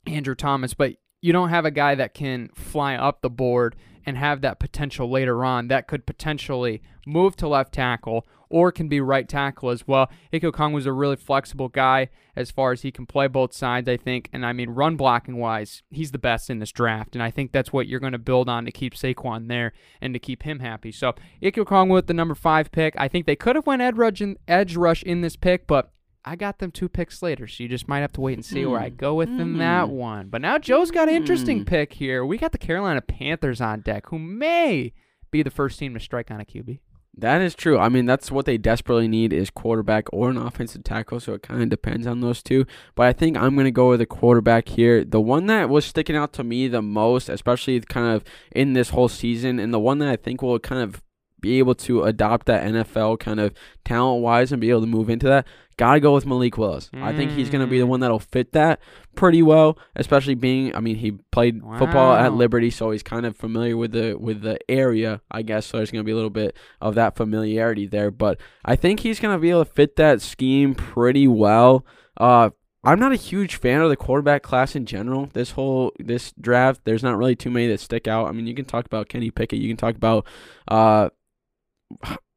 Andrew Thomas, but you don't have a guy that can fly up the board and have that potential later on that could potentially move to left tackle or can be right tackle as well. Ike Okwongwu is a really flexible guy as far as he can play both sides, I think. And, I mean, run blocking-wise, he's the best in this draft. And I think that's what you're going to build on to keep Saquon there and to keep him happy. So, Ike Okwongwu with the number five pick. I think they could have went edge rush in, edge rush in this pick, but I got them two picks later, so you just might have to wait and see mm. where I go with mm. them that one. But now Joe's got an interesting mm. pick here. We got the Carolina Panthers on deck, who may be the first team to strike on a Q B. That is true. I mean, that's what they desperately need is quarterback or an offensive tackle, so it kind of depends on those two. But I think I'm going to go with a quarterback here. The one that was sticking out to me the most, especially kind of in this whole season, and the one that I think will kind of be able to adopt that N F L kind of talent-wise and be able to move into that, got to go with Malik Willis. Mm. I think he's going to be the one that'll fit that pretty well, especially being, I mean, he played wow. football at Liberty, so he's kind of familiar with the with the area, I guess, so there's going to be a little bit of that familiarity there. But I think he's going to be able to fit that scheme pretty well. Uh I'm not a huge fan of the quarterback class in general. This whole this draft, there's not really too many that stick out. I mean, you can talk about Kenny Pickett. You can talk about uh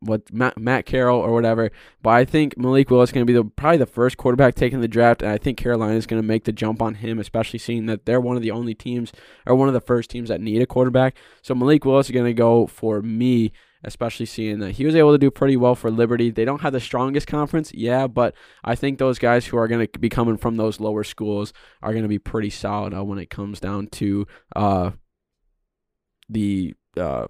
what Matt, Matt Corral or whatever, but I think Malik Willis is going to be the, probably the first quarterback taking the draft, and I think Carolina is going to make the jump on him, especially seeing that they're one of the only teams or one of the first teams that need a quarterback. So Malik Willis is going to go for me, especially seeing that he was able to do pretty well for Liberty. They don't have the strongest conference, yeah, but I think those guys who are going to be coming from those lower schools are going to be pretty solid uh, when it comes down to uh, the uh,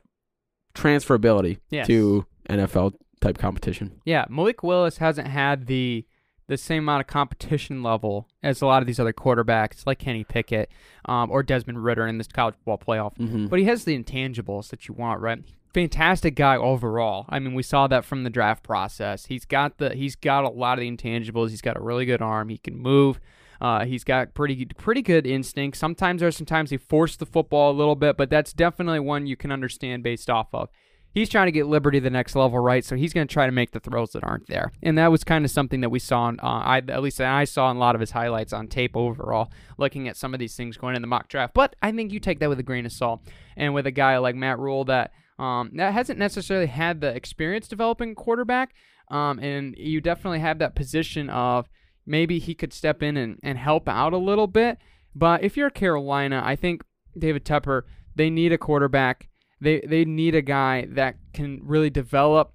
transferability yes. to N F L-type competition. Yeah, Malik Willis hasn't had the the same amount of competition level as a lot of these other quarterbacks like Kenny Pickett um, or Desmond Ridder in this college football playoff. Mm-hmm. But he has the intangibles that you want, right? Fantastic guy overall. I mean, we saw that from the draft process. He's got the he's got a lot of the intangibles. He's got a really good arm. He can move. Uh, he's got pretty pretty good instinct. Sometimes there are sometimes he forced the football a little bit, but that's definitely one you can understand based off of. he's trying to get Liberty the next level, right? So he's going to try to make the throws that aren't there. And that was kind of something that we saw, in, uh, I, at least I saw in a lot of his highlights on tape overall, looking at some of these things going in the mock draft. But I think you take that with a grain of salt. And with a guy like Matt Rhule that, um, that hasn't necessarily had the experience developing quarterback, um, and you definitely have that position of maybe he could step in and, and help out a little bit. But if you're Carolina, I think David Tepper, they need a quarterback. They they need a guy that can really develop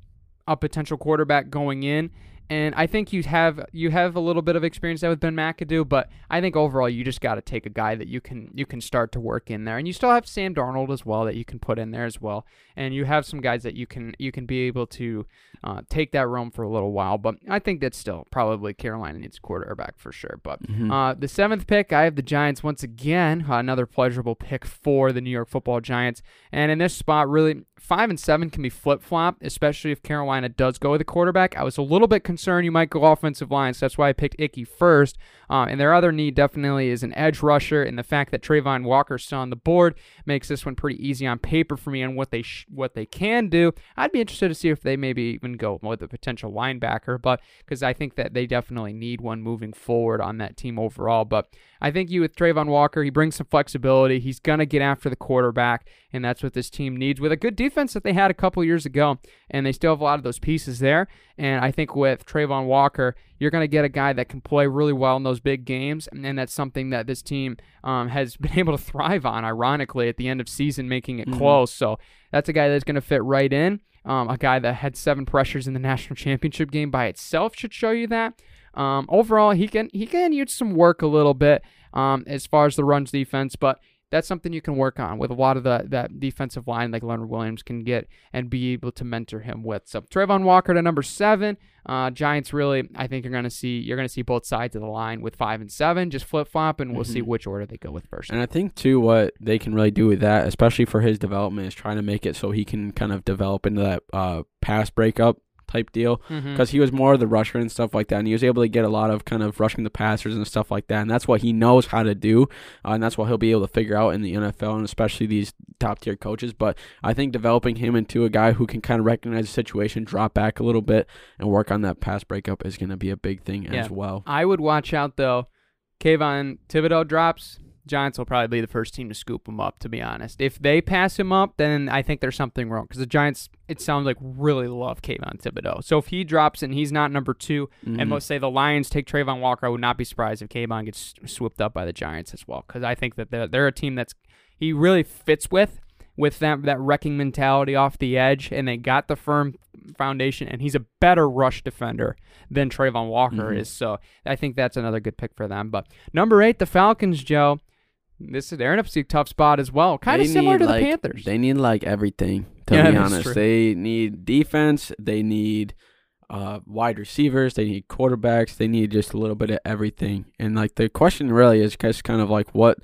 a potential quarterback going in. And I think you have you have a little bit of experience there with Ben McAdoo, but I think overall you just got to take a guy that you can you can start to work in there. And you still have Sam Darnold as well that you can put in there as well. And you have some guys that you can you can be able to uh, take that roam for a little while. But I think that's still probably Carolina needs a quarterback for sure. But mm-hmm. uh, the seventh pick, I have the Giants once again, another pleasurable pick for the New York Football Giants. And in this spot, really five and seven can be flip flop, especially if Carolina does go with a quarterback. I was a little bit concerned. Concern you might go offensive line, so that's why I picked Ikem first. Uh, and their other need definitely is an edge rusher, and the fact that Travon Walker's still on the board makes this one pretty easy on paper for me on what they sh- what they can do. I'd be interested to see if they maybe even go with a potential linebacker, but because I think that they definitely need one moving forward on that team overall. But I think you with Travon Walker, he brings some flexibility. He's gonna get after the quarterback, and that's what this team needs with a good defense that they had a couple years ago, and they still have a lot of those pieces there. And I think with Travon Walker, you're going to get a guy that can play really well in those big games, and, and that's something that this team um, has been able to thrive on, ironically, at the end of season, making it mm-hmm. close. So that's a guy that's going to fit right in. Um, a guy that had seven pressures in the national championship game by itself should show you that. Um, overall, he can he can use some work a little bit um, as far as the runs defense, but that's something you can work on with a lot of the that defensive line like Leonard Williams can get and be able to mentor him with. So Travon Walker to number seven. Uh, Giants really, I think you're gonna see you're gonna see both sides of the line with five and seven, just flip flop, and we'll mm-hmm. see which order they go with first. And I think too, what they can really do with that, especially for his development, is trying to make it so he can kind of develop into that uh, pass breakup type deal, because mm-hmm. he was more of the rusher and stuff like that, and he was able to get a lot of kind of rushing the passers and stuff like that, and that's what he knows how to do, uh, and that's what he'll be able to figure out in the N F L, and especially these top tier coaches. But I think developing him into a guy who can kind of recognize the situation, drop back a little bit, and work on that pass breakup is going to be a big thing yeah. as well. I would watch out though, Kayvon Thibodeaux drops, Giants will probably be the first team to scoop him up, to be honest. If they pass him up, then I think there's something wrong, because the Giants, it sounds like, really love Kayvon Thibodeaux. So if he drops and he's not number two, mm-hmm. and let's say the Lions take Travon Walker, I would not be surprised if Kayvon gets swooped up by the Giants as well, because I think that they're, they're a team that's he really fits with, with that, that wrecking mentality off the edge, and they got the firm foundation, and he's a better rush defender than Travon Walker mm-hmm. is. So I think that's another good pick for them. But number eight, the Falcons, Joe. This is they're in a tough spot as well. Kind of similar to the Panthers. They need like everything, to be honest. They need defense. They need uh, wide receivers. They need quarterbacks. They need just a little bit of everything. And like the question really is just kind of like what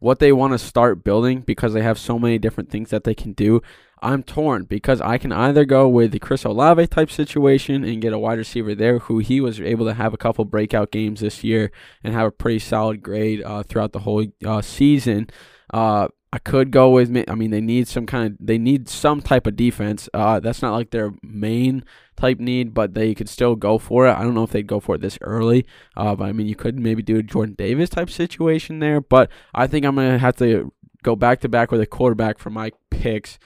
what they want to start building, because they have so many different things that they can do. I'm torn because I can either go with the Chris Olave type situation and get a wide receiver there, who he was able to have a couple breakout games this year and have a pretty solid grade uh, throughout the whole uh, season. Uh, I could go with, I mean, they need some kind of, they need some type of defense. Uh, that's not like their main type need, but they could still go for it. I don't know if they'd go for it this early, uh, but I mean, you could maybe do a Jordan Davis type situation there, but I think I'm going to have to go back to back with a quarterback for my picks.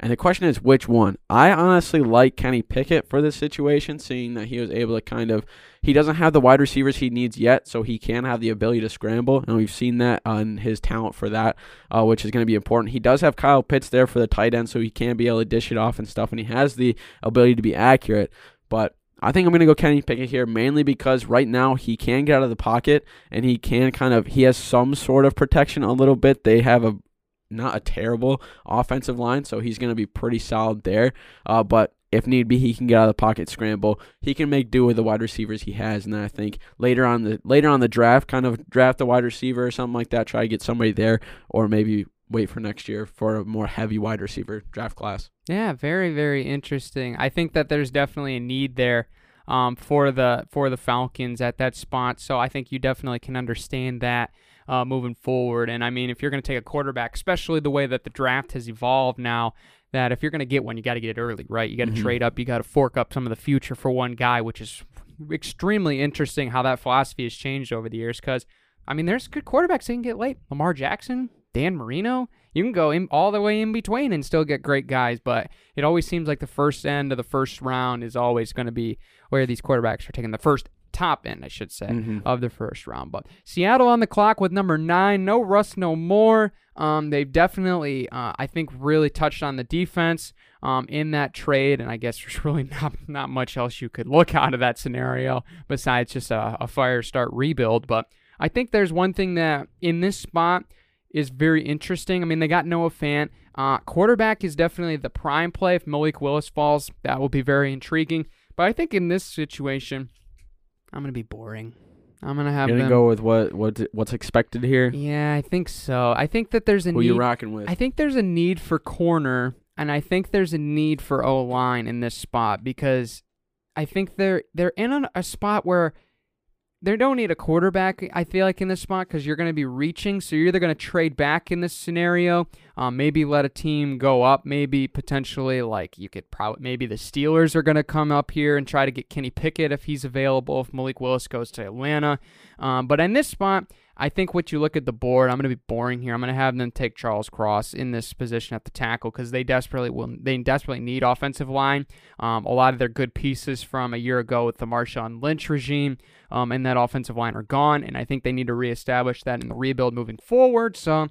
And the question is, which one? I honestly like Kenny Pickett for this situation, seeing that he was able to kind of – he doesn't have the wide receivers he needs yet, so he can have the ability to scramble, and we've seen that on his talent for that, uh, which is going to be important. He does have Kyle Pitts there for the tight end, so he can be able to dish it off and stuff, and he has the ability to be accurate. But I think I'm going to go Kenny Pickett here, mainly because right now he can get out of the pocket, and he can kind of – he has some sort of protection a little bit. They have a – not a terrible offensive line, so he's going to be pretty solid there. Uh, but if need be, he can get out of the pocket, scramble. He can make do with the wide receivers he has, and then I think later on the later on the draft, kind of draft a wide receiver or something like that, try to get somebody there, or maybe wait for next year for a more heavy wide receiver draft class. Yeah, very, very interesting. I think that there's definitely a need there um, for the for the Falcons at that spot, so I think you definitely can understand that. Uh, moving forward. And I mean, if you're going to take a quarterback, especially the way that the draft has evolved now, that if you're going to get one, you got to get it early, right? You got to mm-hmm. trade up. You got to fork up some of the future for one guy, which is extremely interesting how that philosophy has changed over the years. Because, I mean, there's good quarterbacks they can get late. Lamar Jackson, Dan Marino. You can go in, all the way in between and still get great guys. But it always seems like the first end of the first round is always going to be where these quarterbacks are taking the first top end, I should say, mm-hmm. of the first round. But Seattle on the clock with number nine. No Russ, no more. Um, they've definitely, uh, I think, really touched on the defense um, in that trade. And I guess there's really not, not much else you could look out of that scenario besides just a, a fire start rebuild. But I think there's one thing that in this spot is very interesting. I mean, they got Noah Fant. Uh, quarterback is definitely the prime play. If Malik Willis falls, that will be very intriguing. But I think in this situation, I'm going to be boring. I'm going to have You're going to go with what, what what's expected here? Yeah, I think so. I think that there's a Who need. Who you rocking with? I think there's a need for corner, and I think there's a need for O-line in this spot because I think they're, they're in a spot where they don't need a quarterback, I feel like, in this spot because you're going to be reaching, so you're either going to trade back in this scenario, um, maybe let a team go up, maybe potentially like you could probably, maybe the Steelers are going to come up here and try to get Kenny Pickett if he's available, if Malik Willis goes to Atlanta. Um, but in this spot, I think what you look at the board, I'm going to be boring here. I'm going to have them take Charles Cross in this position at the tackle because they desperately will. They desperately need offensive line. Um, a lot of their good pieces from a year ago with the Marshawn Lynch regime um, and that offensive line are gone, and I think they need to reestablish that in the rebuild moving forward. So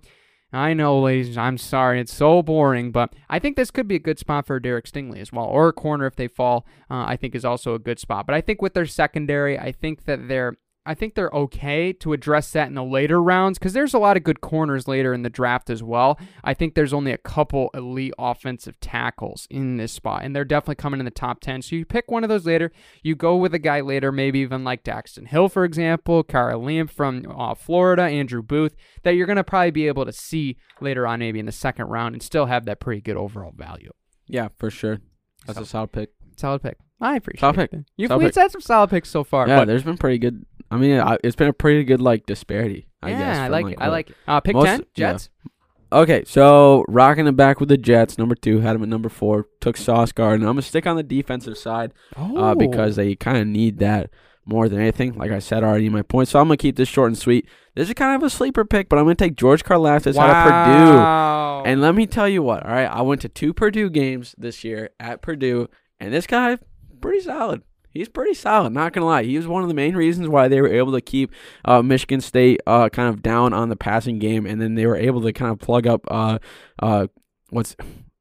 I know, ladies, I'm sorry, it's so boring, but I think this could be a good spot for Derek Stingley as well, or a corner if they fall, uh, I think is also a good spot. But I think with their secondary, I think that they're I think they're okay to address that in the later rounds because there's a lot of good corners later in the draft as well. I think there's only a couple elite offensive tackles in this spot, and they're definitely coming in the top ten. So you pick one of those later. You go with a guy later, maybe even like Daxton Hill, for example, Kyra Lamb from uh, Florida, Andrew Booth, that you're going to probably be able to see later on maybe in the second round and still have that pretty good overall value. Yeah, for sure. That's so, a solid pick. Solid pick. I appreciate solid it. Pick. You've, solid we've pick. had some solid picks so far. Yeah, but there's been pretty good. I mean, it's been a pretty good, like, disparity, I yeah, guess. Yeah, I like it. I like it. Uh, pick Most, ten, Jets. Yeah. Okay, so rocking it back with the Jets, number two, had him at number four, took Sauce Gardner. I'm going to stick on the defensive side oh. uh, because they kind of need that more than anything. Like I said already in my point, so I'm going to keep this short and sweet. This is kind of a sleeper pick, but I'm going to take George Karlaftis wow. out of Purdue. And let me tell you what, all right, I went to two Purdue games this year at Purdue, and this guy, pretty solid. He's pretty solid, not going to lie. He was one of the main reasons why they were able to keep uh, Michigan State uh, kind of down on the passing game, and then they were able to kind of plug up uh, uh, what's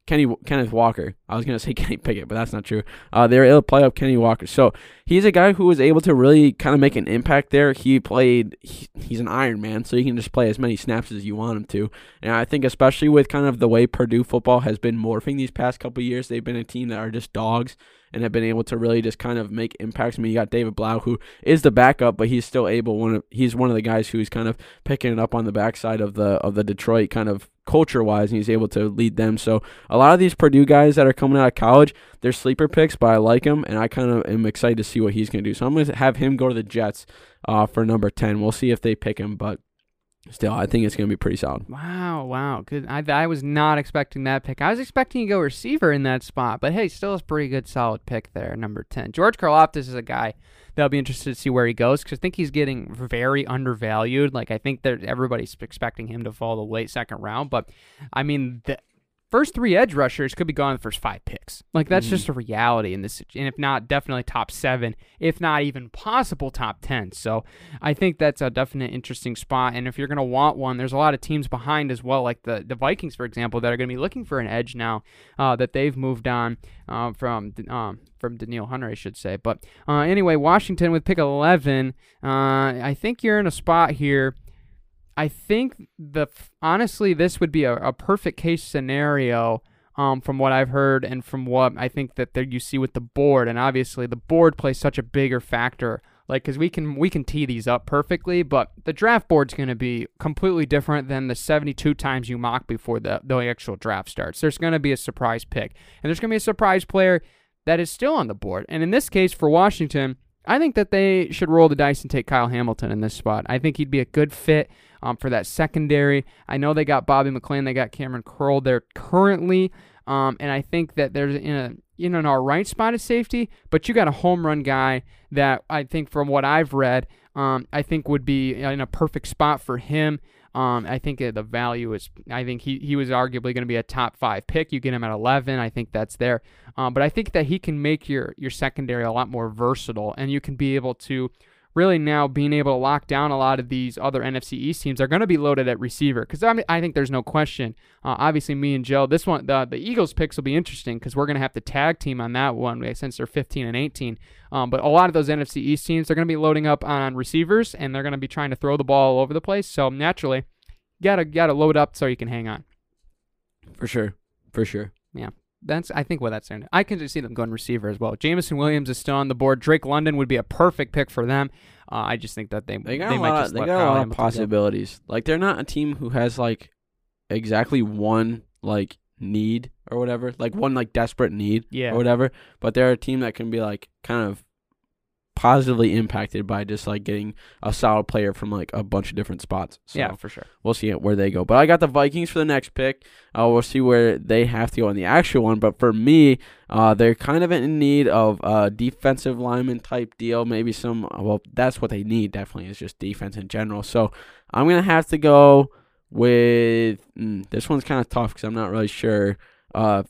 Kenny Kenneth Walker. I was going to say Kenny Pickett, but that's not true. Uh, they were able to plug up Kenny Walker. So he's a guy who was able to really kind of make an impact there. He played he, – he's an Iron Man, so you can just play as many snaps as you want him to. And I think especially with kind of the way Purdue football has been morphing these past couple of years, they've been a team that are just dogs and have been able to really just kind of make impacts. I mean, you got David Blau, who is the backup, but he's still able. One of he's one of the guys who's kind of picking it up on the backside of the of the Detroit kind of culture-wise, and he's able to lead them. So a lot of these Purdue guys that are coming out of college, they're sleeper picks, but I like him, and I kind of am excited to see what he's going to do. So I'm going to have him go to the Jets uh, for number ten. We'll see if they pick him, but still, I think it's going to be pretty solid. Wow, wow. Good. I, I was not expecting that pick. I was expecting to go receiver in that spot, but hey, still a pretty good solid pick there, number ten. George Karlaftis is a guy that I'll be interested to see where he goes because I think he's getting very undervalued. Like, I think that everybody's expecting him to fall the late second round, but I mean, the first three edge rushers could be gone in the first five picks. Like, that's mm. just a reality in this, and if not, definitely top seven, if not even possible top ten. So I think that's a definite interesting spot, and if you're going to want one, there's a lot of teams behind as well, like the, the Vikings, for example, that are going to be looking for an edge now uh, that they've moved on uh, from um, from Danielle Hunter, I should say. But uh, anyway, Washington with pick eleven, uh, I think you're in a spot here. I think, the honestly, this would be a, a perfect case scenario um, from what I've heard and from what I think that there you see with the board. And obviously, the board plays such a bigger factor, like, because we can we can tee these up perfectly, but the draft board's going to be completely different than the seventy-two times you mock before the, the actual draft starts. There's going to be a surprise pick, and there's going to be a surprise player that is still on the board. And in this case, for Washington, I think that they should roll the dice and take Kyle Hamilton in this spot. I think he'd be a good fit um, for that secondary. I know they got Bobby McClain. They got Cameron Curl there currently. Um, and I think that there's in a in an all right spot at safety, but you got a home run guy that I think from what I've read, um, I think would be in a perfect spot for him. Um, I think the value is, I think he, he was arguably going to be a top five pick. You get him at eleven. I think that's there. Um, but I think that he can make your, your secondary a lot more versatile, and you can be able to really now being able to lock down a lot of these other N F C East teams are going to be loaded at receiver, because I mean, I think there's no question. Uh, obviously, me and Joe, this one, the, the Eagles picks will be interesting because we're going to have to tag team on that one since they're fifteen and eighteen. Um, but a lot of those N F C East teams are going to be loading up on receivers, and they're going to be trying to throw the ball all over the place. So naturally, gotta gotta load up so you can hang on. For sure, for sure, yeah. That's I think what that's saying. I can just see them going receiver as well. Jameson Williams is still on the board. Drake London would be a perfect pick for them. Uh, I just think that they they, got they a might lot, just they let got Kyle a lot Hamilton of possibilities. Go. Like, they're not a team who has like exactly one like need or whatever, like one like desperate need yeah. or whatever. But they're a team that can be like kind of positively impacted by just like getting a solid player from like a bunch of different spots. So yeah, for sure. We'll see where they go. But I got the Vikings for the next pick. Uh, we'll see where they have to go in the actual one. But for me, uh, they're kind of in need of a defensive lineman type deal. Maybe some. Well, that's what they need. Definitely is just defense in general. So I'm gonna have to go with mm, this one's kind of tough because I'm not really sure. Uh,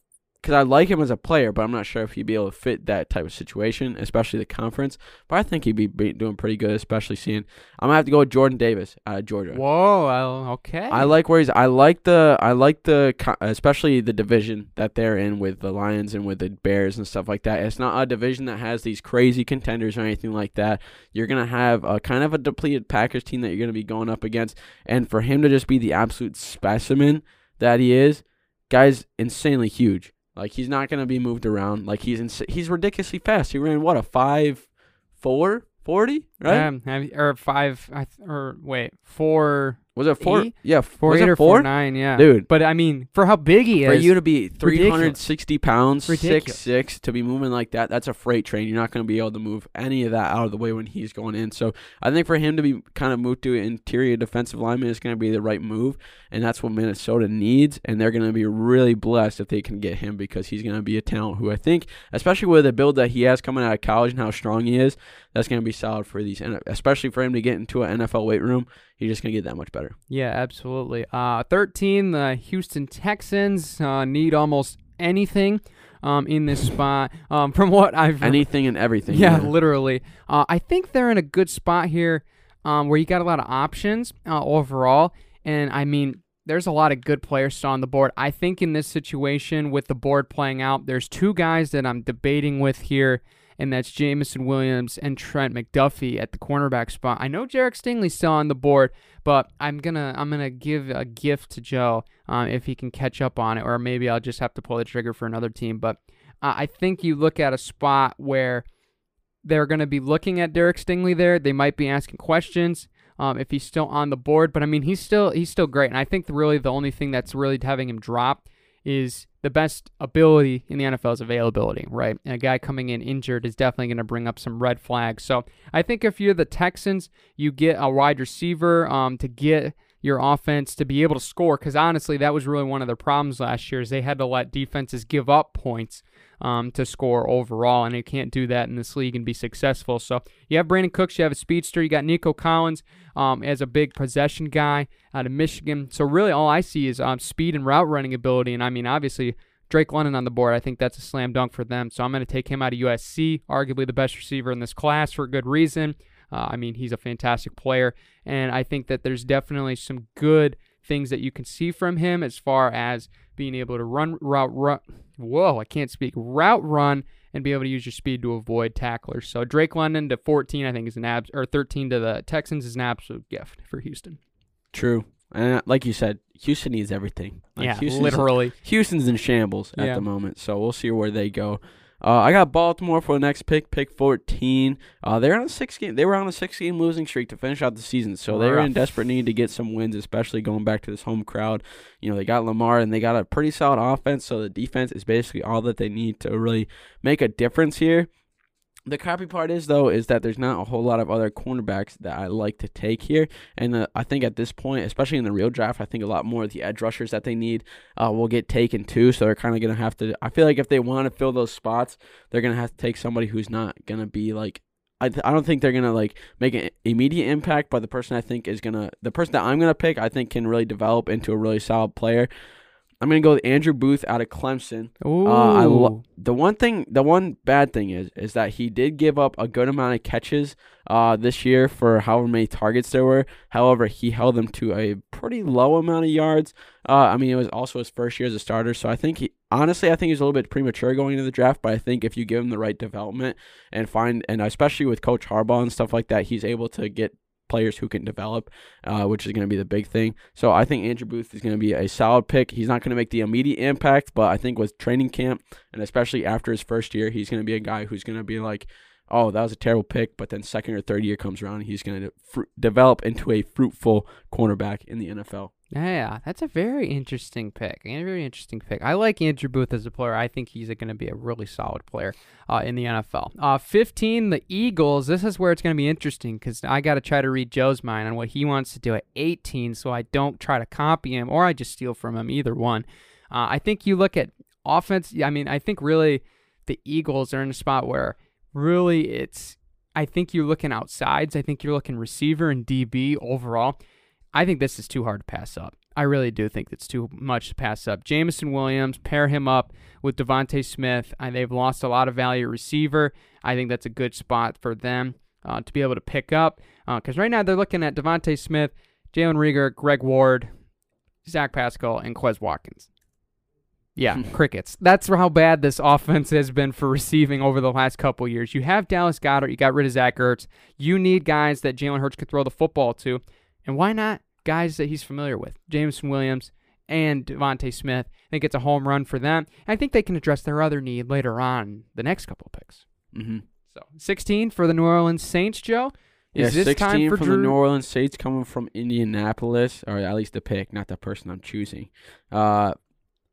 Because I like him as a player, but I'm not sure if he'd be able to fit that type of situation, especially the conference. But I think he'd be doing pretty good, especially seeing. I'm gonna have to go with Jordan Davis out of Georgia. Whoa, well, okay. I like where he's. I like the. I like the. Especially the division that they're in with the Lions and with the Bears and stuff like that. It's not a division that has these crazy contenders or anything like that. You're gonna have a kind of a depleted Packers team that you're gonna be going up against, and for him to just be the absolute specimen that he is, guy's insanely huge. Like, he's not going to be moved around. Like, he's ins- he's ridiculously fast. He ran, what, a five four, forty, right? Um, or five, I th- or wait, four. Was it four? Eight? Yeah, four, eight, eight or four? four, nine, yeah. Dude. But, I mean, for how big he for is. For you to be three hundred sixty ridiculous. pounds, six six, to be moving like that, that's a freight train. You're not going to be able to move any of that out of the way when he's going in. So, I think for him to be kind of moved to interior defensive lineman is going to be the right move, and that's what Minnesota needs, and they're going to be really blessed if they can get him, because he's going to be a talent who I think, especially with the build that he has coming out of college and how strong he is, that's going to be solid for these, especially for him to get into an N F L weight room. You're just going to get that much better. Yeah, absolutely. Uh, thirteen, the Houston Texans uh, need almost anything um, in this spot. Um, from what I've... Anything and everything. Yeah, yeah. Literally. Uh, I think they're in a good spot here um, where you got a lot of options uh, overall. And, I mean, there's a lot of good players still on the board. I think in this situation with the board playing out, there's two guys that I'm debating with here, and that's Jameson Williams and Trent McDuffie at the cornerback spot. I know Derek Stingley's still on the board, but I'm gonna I'm gonna give a gift to Joe um, if he can catch up on it, or maybe I'll just have to pull the trigger for another team. But uh, I think you look at a spot where they're gonna be looking at Derek Stingley there. They might be asking questions um, if he's still on the board, but I mean he's still he's still great, and I think the, really the only thing that's really having him drop is the best ability in the N F L is availability, right? And a guy coming in injured is definitely going to bring up some red flags. So I think if you're the Texans, you get a wide receiver um, to get your offense to be able to score, because honestly, that was really one of their problems last year is they had to let defenses give up points um, to score overall, and they can't do that in this league and be successful. So you have Brandon Cooks, you have a speedster, you got Nico Collins um, as a big possession guy out of Michigan. So really all I see is um, speed and route running ability, and I mean, obviously, Drake London on the board, I think that's a slam dunk for them. So I'm going to take him out of U S C, arguably the best receiver in this class for a good reason. Uh, I mean, he's a fantastic player, and I think that there's definitely some good things that you can see from him as far as being able to run, route, run, whoa, I can't speak, route run, and be able to use your speed to avoid tacklers. So Drake London to fourteen, I think, is an abs, or thirteen to the Texans is an absolute gift for Houston. True. And like you said, Houston needs everything. Like yeah, Houston's, literally. Houston's in shambles at yeah. the moment, so we'll see where they go. Uh, I got Baltimore for the next pick, pick fourteen. Uh, they're on a six game. They were on a six-game losing streak to finish out the season, so they're in desperate need to get some wins, especially going back to this home crowd. You know, they got Lamar, and they got a pretty solid offense, so the defense is basically all that they need to really make a difference here. The crappy part is, though, is that there's not a whole lot of other cornerbacks that I like to take here. And uh, I think at this point, especially in the real draft, I think a lot more of the edge rushers that they need uh, will get taken too. So they're kind of going to have to – I feel like if they want to fill those spots, they're going to have to take somebody who's not going to be like – I th- I don't think they're going to like make an immediate impact, but the person I think is going to – the person that I'm going to pick I think can really develop into a really solid player. I'm going to go with Andrew Booth out of Clemson. Ooh. Uh, I lo- the one thing, the one bad thing is, is that he did give up a good amount of catches uh, this year for however many targets there were. However, he held them to a pretty low amount of yards. Uh, I mean, it was also his first year as a starter. So I think he, honestly, I think he's a little bit premature going into the draft. But I think if you give him the right development and find, and especially with Coach Harbaugh and stuff like that, he's able to get players who can develop, uh, which is going to be the big thing. So I think Andrew Booth is going to be a solid pick. He's not going to make the immediate impact, but I think with training camp, and especially after his first year, he's going to be a guy who's going to be like, oh, that was a terrible pick, but then second or third year comes around, and he's going to fr- develop into a fruitful cornerback in the N F L. Yeah, that's a very interesting pick. A very interesting pick. I like Andrew Booth as a player. I think he's going to be a really solid player uh, in the N F L. Uh, fifteen, the Eagles. This is where it's going to be interesting because I got to try to read Joe's mind on what he wants to do at eighteen, so I don't try to copy him or I just steal from him, either one. Uh, I think you look at offense. I mean, I think really the Eagles are in a spot where really it's, I think you're looking outsides. I think you're looking receiver and D B overall. I think this is too hard to pass up. I really do think it's too much to pass up. Jameson Williams, pair him up with Devontae Smith. I, they've lost a lot of value receiver. I think that's a good spot for them uh, to be able to pick up. Because uh, right now they're looking at Devontae Smith, Jalen Reagor, Greg Ward, Zach Pascal, and Quez Watkins. Yeah, crickets. That's how bad this offense has been for receiving over the last couple years. You have Dallas Goedert. You got rid of Zach Ertz. You need guys that Jalen Hurts could throw the football to. And why not guys that he's familiar with, Jameson Williams and Devontae Smith? I think it's a home run for them. And I think they can address their other need later on the next couple of picks. Mm-hmm. So sixteen for the New Orleans Saints, Joe. Is yeah, this sixteen time for from Drew? The New Orleans Saints coming from Indianapolis, or at least the pick, not the person I'm choosing. Uh,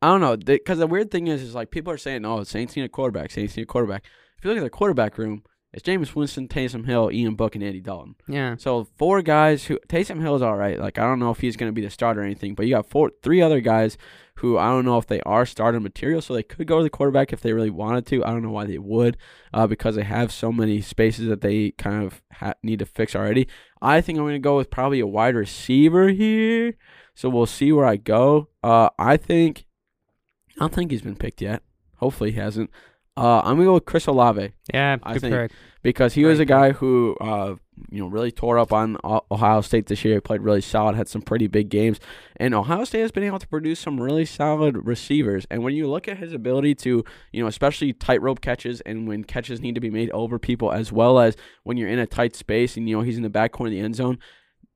I don't know, because the, the weird thing is, is like people are saying, oh, the Saints need a quarterback, Saints need a quarterback. If you look at the quarterback room, it's Jameis Winston, Taysom Hill, Ian Book, and Andy Dalton. Yeah. So four guys who – Taysom Hill's all right. Like, I don't know if he's going to be the starter or anything, but you got four, three other guys who I don't know if they are starter material, so they could go to the quarterback if they really wanted to. I don't know why they would uh, because they have so many spaces that they kind of ha- need to fix already. I think I'm going to go with probably a wide receiver here, so we'll see where I go. Uh, I think – I don't think he's been picked yet. Hopefully he hasn't. Uh, I'm going to go with Chris Olave. Yeah, I good think, correct. Because he was a guy who uh, you know, really tore up on Ohio State this year. He played really solid, had some pretty big games. And Ohio State has been able to produce some really solid receivers. And when you look at his ability to, you know, especially tightrope catches and when catches need to be made over people, as well as when you're in a tight space and, you know, he's in the back corner of the end zone,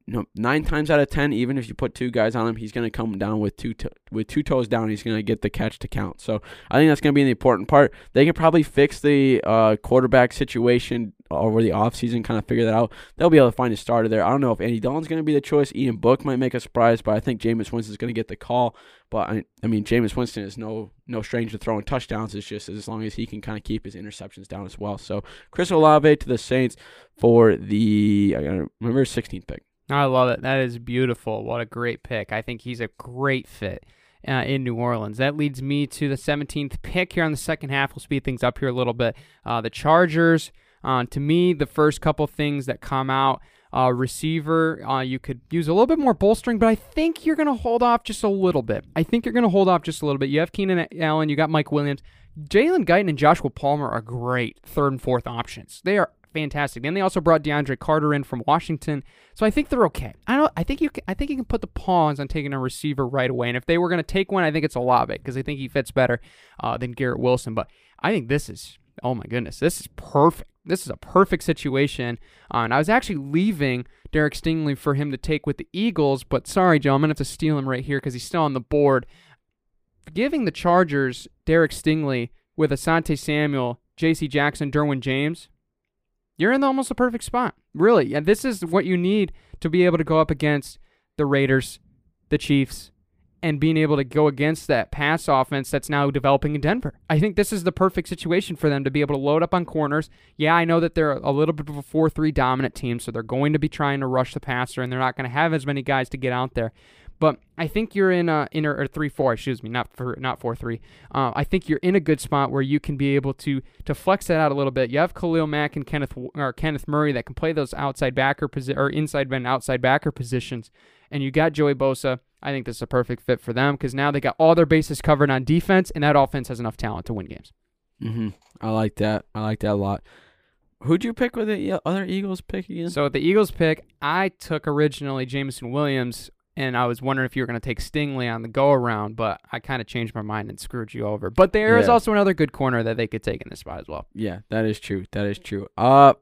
no, nine times out of ten, even if you put two guys on him, he's going to come down with two to- with two toes down. He's going to get the catch to count. So I think that's going to be the important part. They can probably fix the uh, quarterback situation over the offseason, kind of figure that out. They'll be able to find a starter there. I don't know if Andy Dalton's going to be the choice. Ian Book might make a surprise, but I think Jameis Winston's going to get the call. But, I, I mean, Jameis Winston is no no stranger to throwing touchdowns. It's just as long as he can kind of keep his interceptions down as well. So Chris Olave to the Saints for the, I remember, sixteenth pick. I love it. That is beautiful. What a great pick. I think he's a great fit uh, in New Orleans. That leads me to the seventeenth pick here on the second half. We'll speed things up here a little bit. Uh, the Chargers, uh, to me, the first couple things that come out, uh, receiver, uh, you could use a little bit more bolstering, but I think you're going to hold off just a little bit. I think you're going to hold off just a little bit. You have Keenan Allen. You got Mike Williams. Jalen Guyton and Joshua Palmer are great third and fourth options. They are fantastic. Then they also brought DeAndre Carter in from Washington, so I think they're okay. I don't. I think you. Can, I think you can put the pawns on taking a receiver right away. And if they were going to take one, I think it's Olave because I think he fits better uh, than Garrett Wilson. But I think this is. Oh my goodness, this is perfect. This is a perfect situation. Uh, and I was actually leaving Derek Stingley for him to take with the Eagles, but sorry, Joe, I'm gonna have to steal him right here because he's still on the board. Giving the Chargers Derek Stingley with Asante Samuel, J C Jackson, Derwin James. You're in almost the perfect spot, really. And this is what you need to be able to go up against the Raiders, the Chiefs, and being able to go against that pass offense that's now developing in Denver. I think this is the perfect situation for them to be able to load up on corners. Yeah, I know that they're a little bit of a four three dominant team, so they're going to be trying to rush the passer, and they're not going to have as many guys to get out there. But I think you're in a in a, or three four, excuse me, not for not four three. Uh, I think you're in a good spot where you can be able to to flex that out a little bit. You have Khalil Mack and Kenneth or Kenneth Murray that can play those outside backer posi- or inside and outside backer positions, and you got Joey Bosa. I think this is a perfect fit for them because now they got all their bases covered on defense, and that offense has enough talent to win games. Mm-hmm. I like that. I like that a lot. Who'd you pick with the other Eagles pick again? So with the Eagles pick, I took originally Jameson Williams. And I was wondering if you were going to take Stingley on the go-around, but I kind of changed my mind and screwed you over. But there yeah. is also another good corner that they could take in this spot as well. Yeah, that is true. That is true. Uh,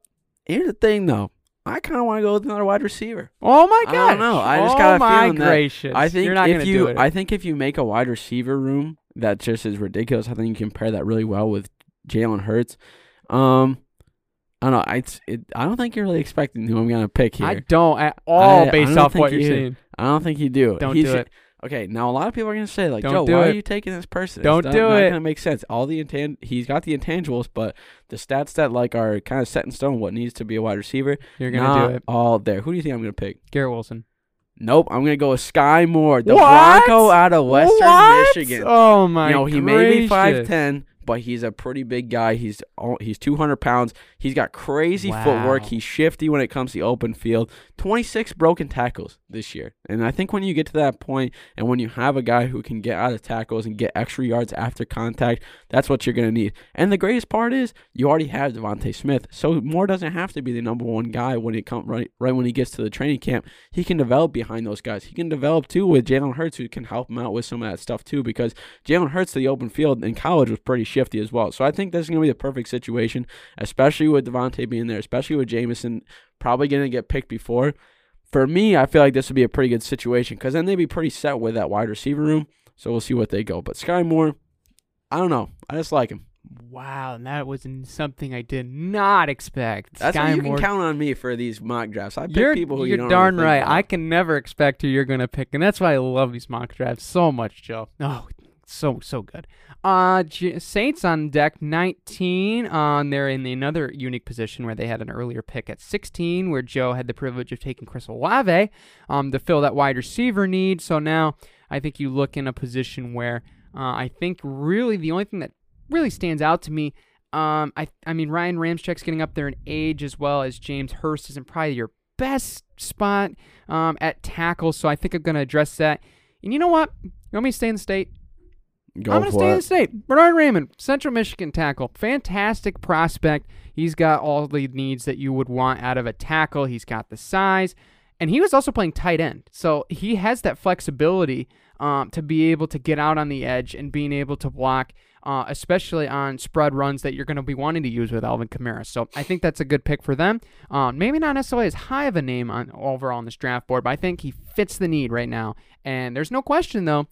here's the thing, though. I kind of want to go with another wide receiver. Oh, my gosh. I don't know. I just oh got a feeling that. Oh, my gracious. I think You're not going to do it. I think if you make a wide receiver room that just is ridiculous, I think you can pair that really well with Jalen Hurts. Um... I don't know. I, it, I don't think you're really expecting who I'm going to pick here. I don't at all I, based I off what you're saying. I don't think you do. Don't He's, do it. Okay, now a lot of people are going to say, like, don't Joe, do why it. are you taking this person? Don't it's do not, it. It's not going to make sense. All the intang- He's got the intangibles, but the stats that, like, are kind of set in stone what needs to be a wide receiver. You're going to do it. All there. Who do you think I'm going to pick? Garrett Wilson. Nope, I'm going to go with Skyy Moore, the what? Bronco out of Western what? Michigan. Oh, my You know, he gracious. may be five ten. But he's a pretty big guy. He's he's two hundred pounds. He's got crazy wow. footwork. He's shifty when it comes to the open field. twenty-six broken tackles this year. And I think when you get to that point and when you have a guy who can get out of tackles and get extra yards after contact, that's what you're going to need. And the greatest part is you already have Devontae Smith. So Moore doesn't have to be the number one guy when it come, right, right when he gets to the training camp. He can develop behind those guys. He can develop, too, with Jalen Hurts, who can help him out with some of that stuff, too, because Jalen Hurts to the open field in college was pretty shifty as well. So I think this is going to be the perfect situation, especially with Devontae being there, especially with Jameson probably going to get picked before. For me, I feel like this would be a pretty good situation because then they'd be pretty set with that wide receiver room. So we'll see what they go. But Skyy Moore, I don't know. I just like him. Wow, and that was something I did not expect. That's Skyy why you Moore. can count on me for these mock drafts. I pick you're, people who you're you don't darn really right. About. I can never expect who you're going to pick, and that's why I love these mock drafts so much, Joe. Oh, so so good. Uh, G- Saints on deck nineteen. On uh, they're in the another unique position where they had an earlier pick at sixteen, where Joe had the privilege of taking Chris Olave, um, to fill that wide receiver need. So now I think you look in a position where uh, I think really the only thing that really stands out to me, um, I I mean Ryan Ramczyk's getting up there in age as well as James Hurst isn't probably your best spot um, at tackle. So I think I'm going to address that. And you know what? You want me to stay in the state? Go I'm going to stay it. in the state. Bernard Raymond, Central Michigan tackle. Fantastic prospect. He's got all the needs that you would want out of a tackle. He's got the size. And he was also playing tight end. So he has that flexibility um, to be able to get out on the edge and being able to block, uh, especially on spread runs that you're going to be wanting to use with Alvin Kamara. So I think that's a good pick for them. Um, maybe not necessarily as high of a name on overall on this draft board, but I think he fits the need right now. And there's no question, though,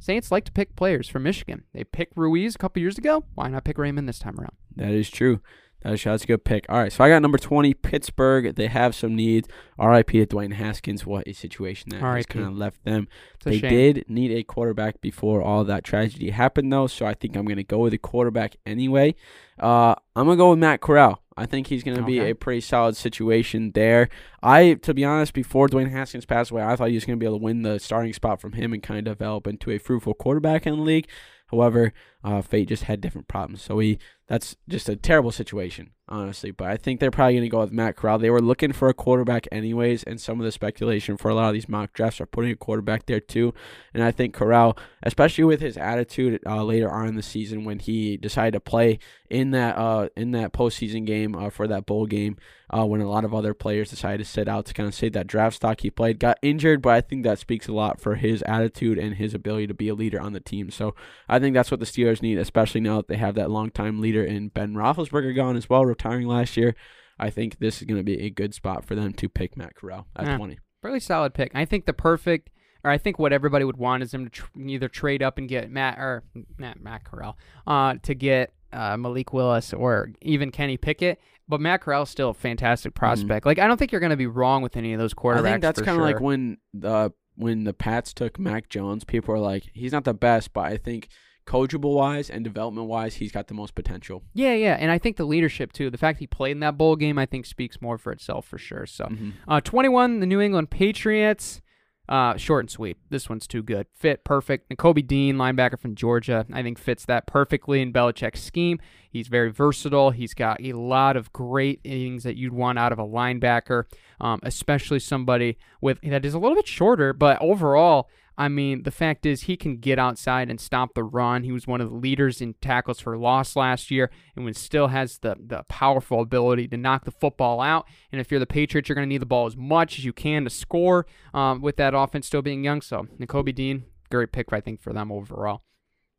Saints like to pick players from Michigan. They picked Ruiz a couple years ago. Why not pick Raymond this time around? That is true. That is true. That's a good pick. All right, so I got number twenty, Pittsburgh. They have some needs. R I P to Dwayne Haskins. What a situation that has kind of left them. It's they did need a quarterback before all that tragedy happened, though, so I think I'm going to go with a quarterback anyway. Uh, I'm going to go with Matt Corral. I think he's going to okay. be a pretty solid situation there. I, to be honest, before Dwayne Haskins passed away, I thought he was going to be able to win the starting spot from him and kind of develop into a fruitful quarterback in the league. However, uh, fate just had different problems. So he, that's just a terrible situation, honestly. But I think they're probably going to go with Matt Corral. They were looking for a quarterback anyways, and some of the speculation for a lot of these mock drafts are putting a quarterback there too. And I think Corral, especially with his attitude uh, later on in the season when he decided to play in that uh, in that postseason game uh, for that bowl game, uh, when a lot of other players decided to sit out to kind of save that draft stock he played, got injured. But I think that speaks a lot for his attitude and his ability to be a leader on the team. So I think that's what the Steelers need, especially now that they have that longtime leader in Ben Roethlisberger gone as well, retiring last year. I think this is going to be a good spot for them to pick Matt Corral at yeah, twenty. Really solid pick. I think the perfect, or I think what everybody would want is them to tr- either trade up and get Matt or not Matt Corral uh, to get uh, Malik Willis or even Kenny Pickett. But Matt Corral is still a fantastic prospect. Mm-hmm. Like I don't think you're going to be wrong with any of those quarterbacks. I think that's kind of sure. like when the when the Pats took Mac Jones, people are like, he's not the best, but I think coachable-wise and development-wise, he's got the most potential. Yeah, yeah, and I think the leadership, too. The fact he played in that bowl game, I think, speaks more for itself for sure. So, mm-hmm. uh, twenty-one, the New England Patriots. Uh, short and sweet. This one's too good. Fit, perfect. N'Kobe Dean, linebacker from Georgia, I think fits that perfectly in Belichick's scheme. He's very versatile. He's got a lot of great innings that you'd want out of a linebacker, um, especially somebody with that is a little bit shorter, but overall, I mean, the fact is he can get outside and stop the run. He was one of the leaders in tackles for loss last year and still has the, the powerful ability to knock the football out. And if you're the Patriots, you're going to need the ball as much as you can to score um, with that offense still being young. So, N'Kobe Dean, great pick, I think, for them overall.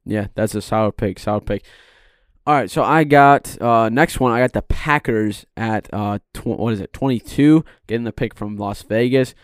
Yeah, that's a solid pick, solid pick. All right, so I got uh, next one. I got the Packers at, uh, tw- what is it, twenty-two, getting the pick from Las Vegas.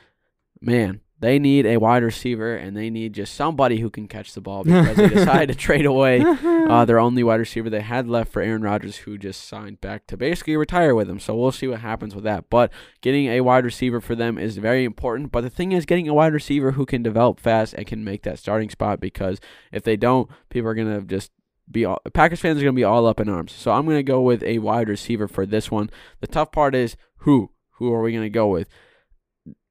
Man. They need a wide receiver, and they need just somebody who can catch the ball because they decided to trade away uh, their only wide receiver they had left for Aaron Rodgers, who just signed back to basically retire with him. So we'll see what happens with that. But getting a wide receiver for them is very important. But the thing is, getting a wide receiver who can develop fast and can make that starting spot, because if they don't, people are going to just be all, Packers fans are going to be all up in arms. So I'm going to go with a wide receiver for this one. The tough part is who? Who are we going to go with?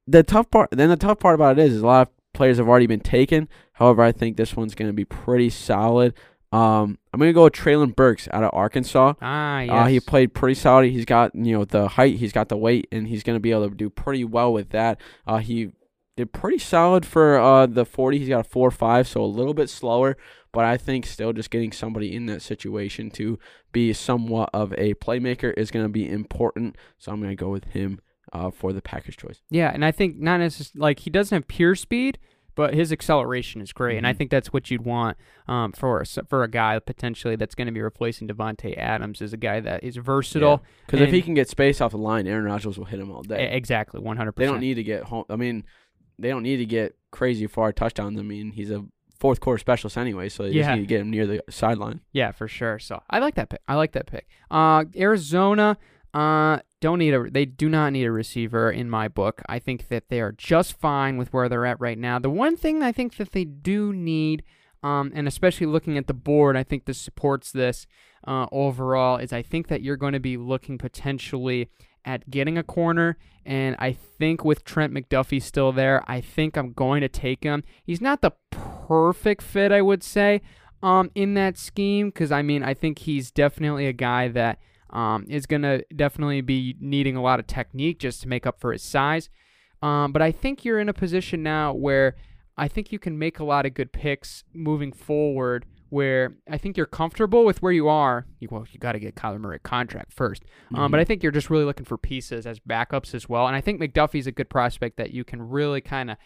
The tough part, then the tough part about it is, is a lot of players have already been taken. However, I think this one's going to be pretty solid. Um, I'm going to go with Traylon Burks out of Arkansas. Ah, yes. Uh, he played pretty solid. He's got, you know, the height, he's got the weight, and he's going to be able to do pretty well with that. Uh, he did pretty solid for uh the forty. He's got a four five, so a little bit slower. But I think still just getting somebody in that situation to be somewhat of a playmaker is going to be important. So I'm going to go with him Uh, for the Packers' choice. Yeah, and I think not necessarily, like, he doesn't have pure speed, but his acceleration is great, mm-hmm. and I think that's what you'd want um, for a, for a guy potentially that's going to be replacing Devontae Adams, is a guy that is versatile. Because yeah. if he can get space off the line, Aaron Rodgers will hit him all day. Exactly, one hundred percent. They don't need to get home. I mean, they don't need to get crazy far touchdowns. I mean, he's a fourth quarter specialist anyway, so you yeah. just need to get him near the sideline. Yeah, for sure. So I like that pick. I like that pick. Uh, Arizona. Uh, don't need a. They do not need a receiver in my book. I think that they are just fine with where they're at right now. The one thing I think that they do need, um, and especially looking at the board, I think this supports this uh, overall, is I think that you're going to be looking potentially at getting a corner, and I think with Trent McDuffie still there, I think I'm going to take him. He's not the perfect fit, I would say, um, in that scheme, because I mean, I think he's definitely a guy that Um, is going to definitely be needing a lot of technique just to make up for his size. Um, but I think you're in a position now where I think you can make a lot of good picks moving forward, where I think you're comfortable with where you are. You, well, you got to get Kyler Murray a contract first. Um, mm-hmm. But I think you're just really looking for pieces as backups as well. And I think McDuffie's a good prospect that you can really kind of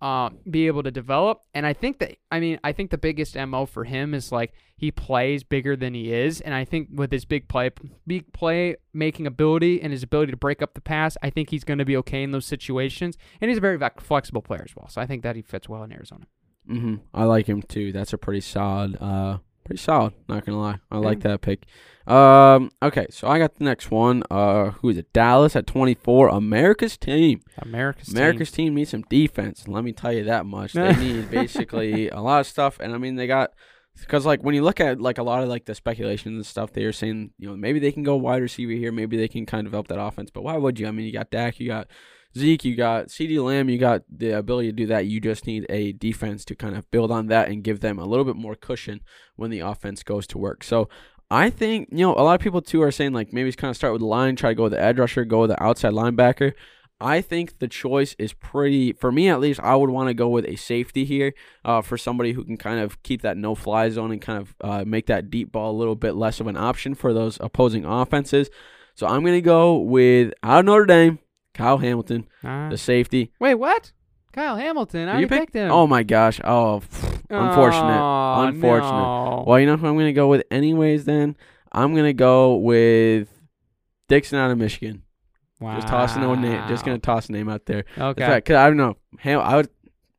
uh, be able to develop. And I think that, I mean, I think the biggest M O for him is, like, he plays bigger than he is, and I think with his big play, big play making ability and his ability to break up the pass, I think he's going to be okay in those situations. And he's a very flexible player as well, so I think that he fits well in Arizona. Mm-hmm. I like him too. That's a pretty solid, uh, pretty solid. Not gonna lie, I like yeah. that pick. Um, okay, so I got the next one. Uh, who is it? Dallas at twenty-four. America's team. America's, America's team. team needs some defense. Let me tell you that much. They need basically a lot of stuff, and I mean they got. Because, like, when you look at, like, a lot of, like, the speculation and stuff, they are saying, you know, maybe they can go wide receiver here. Maybe they can kind of develop that offense. But why would you? I mean, you got Dak, you got Zeke, you got CeeDee Lamb, you got the ability to do that. You just need a defense to kind of build on that and give them a little bit more cushion when the offense goes to work. So I think, you know, a lot of people, too, are saying, like, maybe kind of start with the line, try to go with the edge rusher, go with the outside linebacker. I think the choice is pretty, for me at least, I would want to go with a safety here uh, for somebody who can kind of keep that no-fly zone and kind of uh, make that deep ball a little bit less of an option for those opposing offenses. So I'm going to go with, out of Notre Dame, Kyle Hamilton, uh, the safety. Wait, what? Kyle Hamilton? I you picked him. Oh, my gosh. Oh, pff, unfortunate. Oh, unfortunate. No. Well, you know who I'm going to go with anyways then? I'm going to go with Dixon out of Michigan. Wow. Just tossing a name. Just gonna toss a name out there. Okay. That's right, cause I don't know. Ham- I would.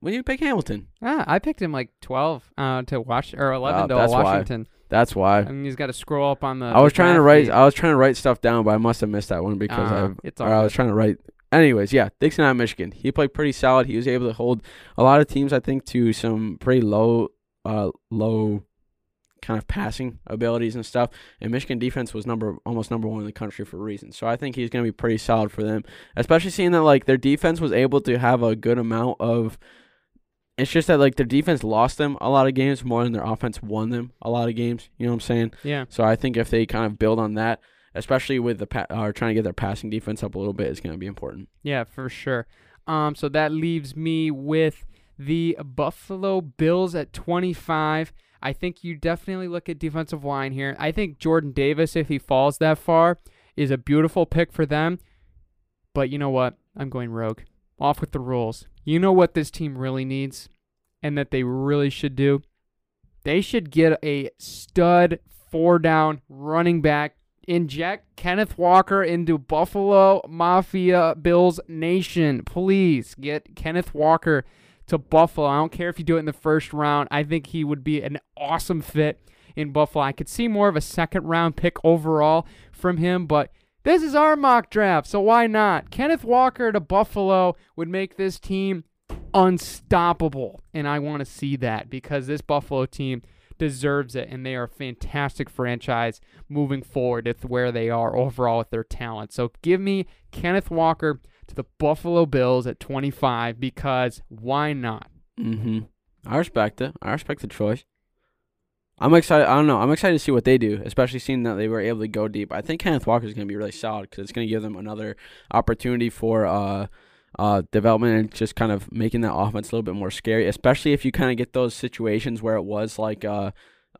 When did you pick Hamilton? Ah, I picked him like twelve uh, to watch or eleven uh, to that's Washington. Why. That's why. I mean, he's got to scroll up on the. I was trying to write. Feet. I was trying to write stuff down, but I must have missed that one because uh, I. It's all. Right. I was trying to write Anyways, yeah, Dixon out of Michigan. He played pretty solid. He was able to hold a lot of teams, I think, to some pretty low, uh, low kind of passing abilities and stuff. And Michigan defense was number almost number one in the country for a reason. So I think he's going to be pretty solid for them, especially seeing that like their defense was able to have a good amount of. It's just that like their defense lost them a lot of games more than their offense won them a lot of games. You know what I'm saying? Yeah. So I think if they kind of build on that, especially with the pa- uh, trying to get their passing defense up a little bit, is going to be important. Yeah, for sure. Um, so that leaves me with the Buffalo Bills at twenty-five. I think you definitely look at defensive line here. I think Jordan Davis, if he falls that far, is a beautiful pick for them. But you know what? I'm going rogue. Off with the rules. You know what this team really needs and that they really should do? They should get a stud four-down running back. Inject Kenneth Walker into Buffalo Mafia Bills Nation. Please get Kenneth Walker to Buffalo. I don't care if you do it in the first round. I think he would be an awesome fit in Buffalo. I could see more of a second-round pick overall from him, but this is our mock draft, so why not? Kenneth Walker to Buffalo would make this team unstoppable, and I want to see that because this Buffalo team deserves it, and they are a fantastic franchise moving forward with where they are overall with their talent. So give me Kenneth Walker to the Buffalo Bills at twenty-five because why not? Mm-hmm. I respect it. I respect the choice. I'm excited. I don't know. I'm excited to see what they do, especially seeing that they were able to go deep. I think Kenneth Walker is going to be really solid because it's going to give them another opportunity for uh, uh, development and just kind of making that offense a little bit more scary, especially if you kind of get those situations where it was like uh,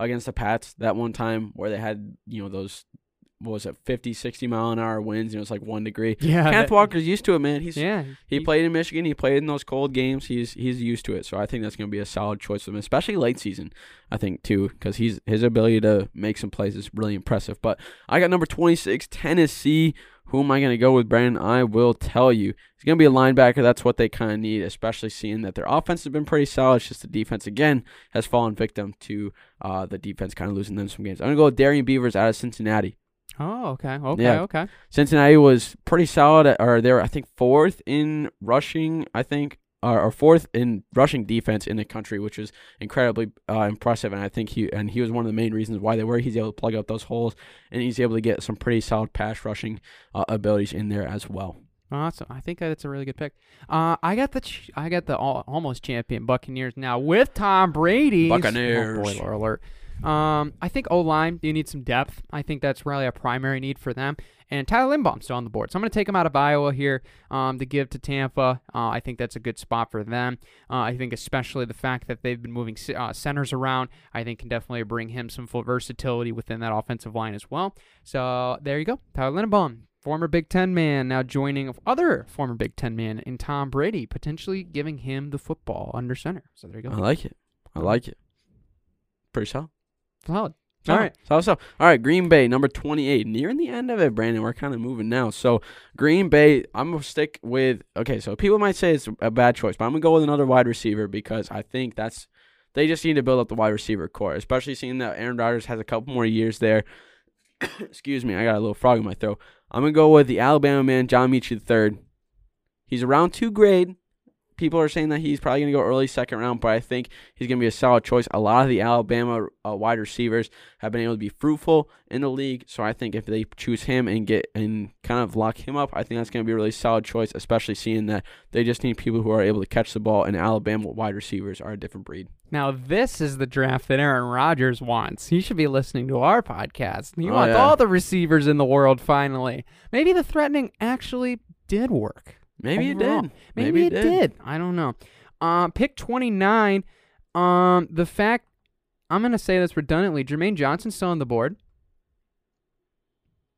against the Pats that one time where they had, you know, those – what was it, fifty, sixty mile an hour winds, and it was like one degree. Yeah, Kenneth that, Walker's used to it, man. He's yeah, he, he played in Michigan. He played in those cold games. He's he's used to it. So I think that's going to be a solid choice for him, especially late season, I think, too, because his ability to make some plays is really impressive. But I got number twenty-six, Tennessee. Who am I going to go with, Brandon? I will tell you. He's going to be a linebacker. That's what they kind of need, especially seeing that their offense has been pretty solid. It's just the defense, again, has fallen victim to uh, the defense kind of losing them some games. I'm going to go with Darian Beavers out of Cincinnati. Oh, okay, okay, yeah. okay. Cincinnati was pretty solid, at, or they were, I think, fourth in rushing, I think, or, or fourth in rushing defense in the country, which is incredibly uh, impressive, and I think he and he was one of the main reasons why they were. He's able to plug up those holes, and he's able to get some pretty solid pass rushing uh, abilities in there as well. Awesome. I think that's a really good pick. Uh, I got the ch- I got the all, almost champion Buccaneers now with Tom Brady. Buccaneers. Oh, spoiler alert. Um, I think O-line, you need some depth. I think that's really a primary need for them. And Tyler Lindbaum's still on the board. So I'm going to take him out of Iowa here um, to give to Tampa. Uh, I think that's a good spot for them. Uh, I think especially the fact that they've been moving uh, centers around, I think can definitely bring him some full versatility within that offensive line as well. So there you go. Tyler Lindbaum, former Big Ten man, now joining other former Big Ten man in Tom Brady, potentially giving him the football under center. So there you go. I like it. I like it. Pretty solid. Solid. All right. So, so, all right, Green Bay, number twenty-eight. Nearing the end of it, Brandon. We're kind of moving now. So, Green Bay, I'm going to stick with, okay, so people might say it's a bad choice, but I'm going to go with another wide receiver because I think that's, they just need to build up the wide receiver core, especially seeing that Aaron Rodgers has a couple more years there. Excuse me. I got a little frog in my throat. I'm going to go with the Alabama man, John Mechie the third. He's a round two grade. People are saying that he's probably going to go early second round, but I think he's going to be a solid choice. A lot of the Alabama uh, wide receivers have been able to be fruitful in the league, so I think if they choose him and get and kind of lock him up, I think that's going to be a really solid choice, especially seeing that they just need people who are able to catch the ball, and Alabama wide receivers are a different breed. Now, this is the draft that Aaron Rodgers wants. He should be listening to our podcast. He oh, wants yeah. all the receivers in the world, finally. Maybe the threatening actually did work. Maybe Overall. it did. Maybe, Maybe it, it did. did. I don't know. Uh, pick twenty-nine. Um, the fact, I'm going to say this redundantly, Jermaine Johnson's still on the board.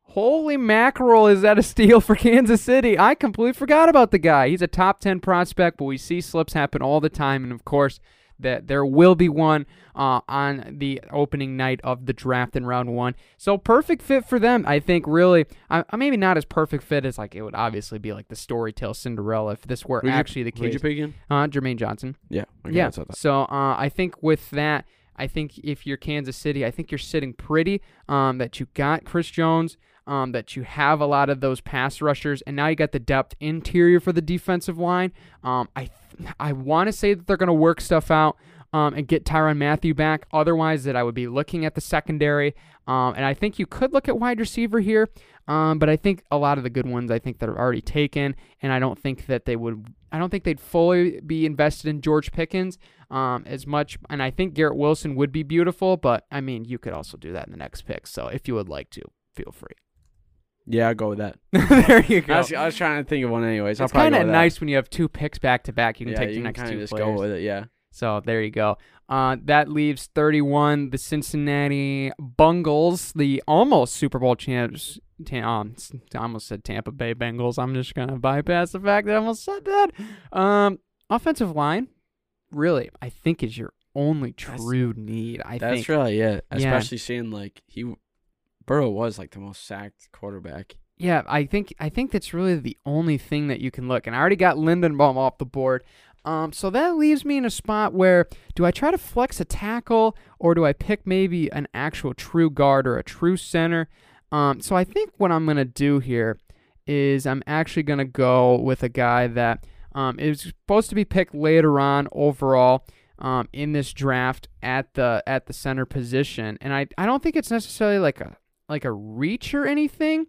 Holy mackerel, is that a steal for Kansas City? I completely forgot about the guy. He's a top ten prospect, but we see slips happen all the time. And, of course, that there will be one uh, on the opening night of the draft in round one. So perfect fit for them, I think. Really, I, maybe not as perfect fit as like it would obviously be like the story tale Cinderella if this were who'd actually you, the case. Who'd you pick again? Uh, Jermaine Johnson. Yeah. Okay, yeah. That. So uh, I think with that, I think if you're Kansas City, I think you're sitting pretty. Um, that you got Chris Jones. um, that you have a lot of those pass rushers, and now you got the depth interior for the defensive line. Um, I th- I want to say that they're going to work stuff out um, and get Tyrann Mathieu back. Otherwise, that I would be looking at the secondary, um, and I think you could look at wide receiver here, um, but I think a lot of the good ones I think that are already taken, and I don't think that they would. I don't think they'd fully be invested in George Pickens um, as much. And I think Garrett Wilson would be beautiful, but, I mean, you could also do that in the next pick. So if you would like to, feel free. Yeah, I'll go with that. There you go. I was, I was trying to think of one anyways. It's kind of nice when you have two picks back-to-back. You can yeah, take you the next two players. Yeah, you can kind of just go with it, yeah. So there you go. Uh, that leaves thirty-one, the Cincinnati Bengals, the almost Super Bowl champs. Um, I almost said Tampa Bay Bengals. I'm just going to bypass the fact that I almost said that. Um, offensive line, really, I think is your only true that's, need. I that's think. really it. Yeah. Especially seeing like he, Burrow was like the most sacked quarterback. Yeah, I think I think that's really the only thing that you can look. And I already got Lindenbaum off the board. Um, so that leaves me in a spot where do I try to flex a tackle or do I pick maybe an actual true guard or a true center? Um, so I think what I'm going to do here is I'm actually going to go with a guy that um, is supposed to be picked later on overall um, in this draft at the at the center position. And I, I don't think it's necessarily like a like a reach or anything,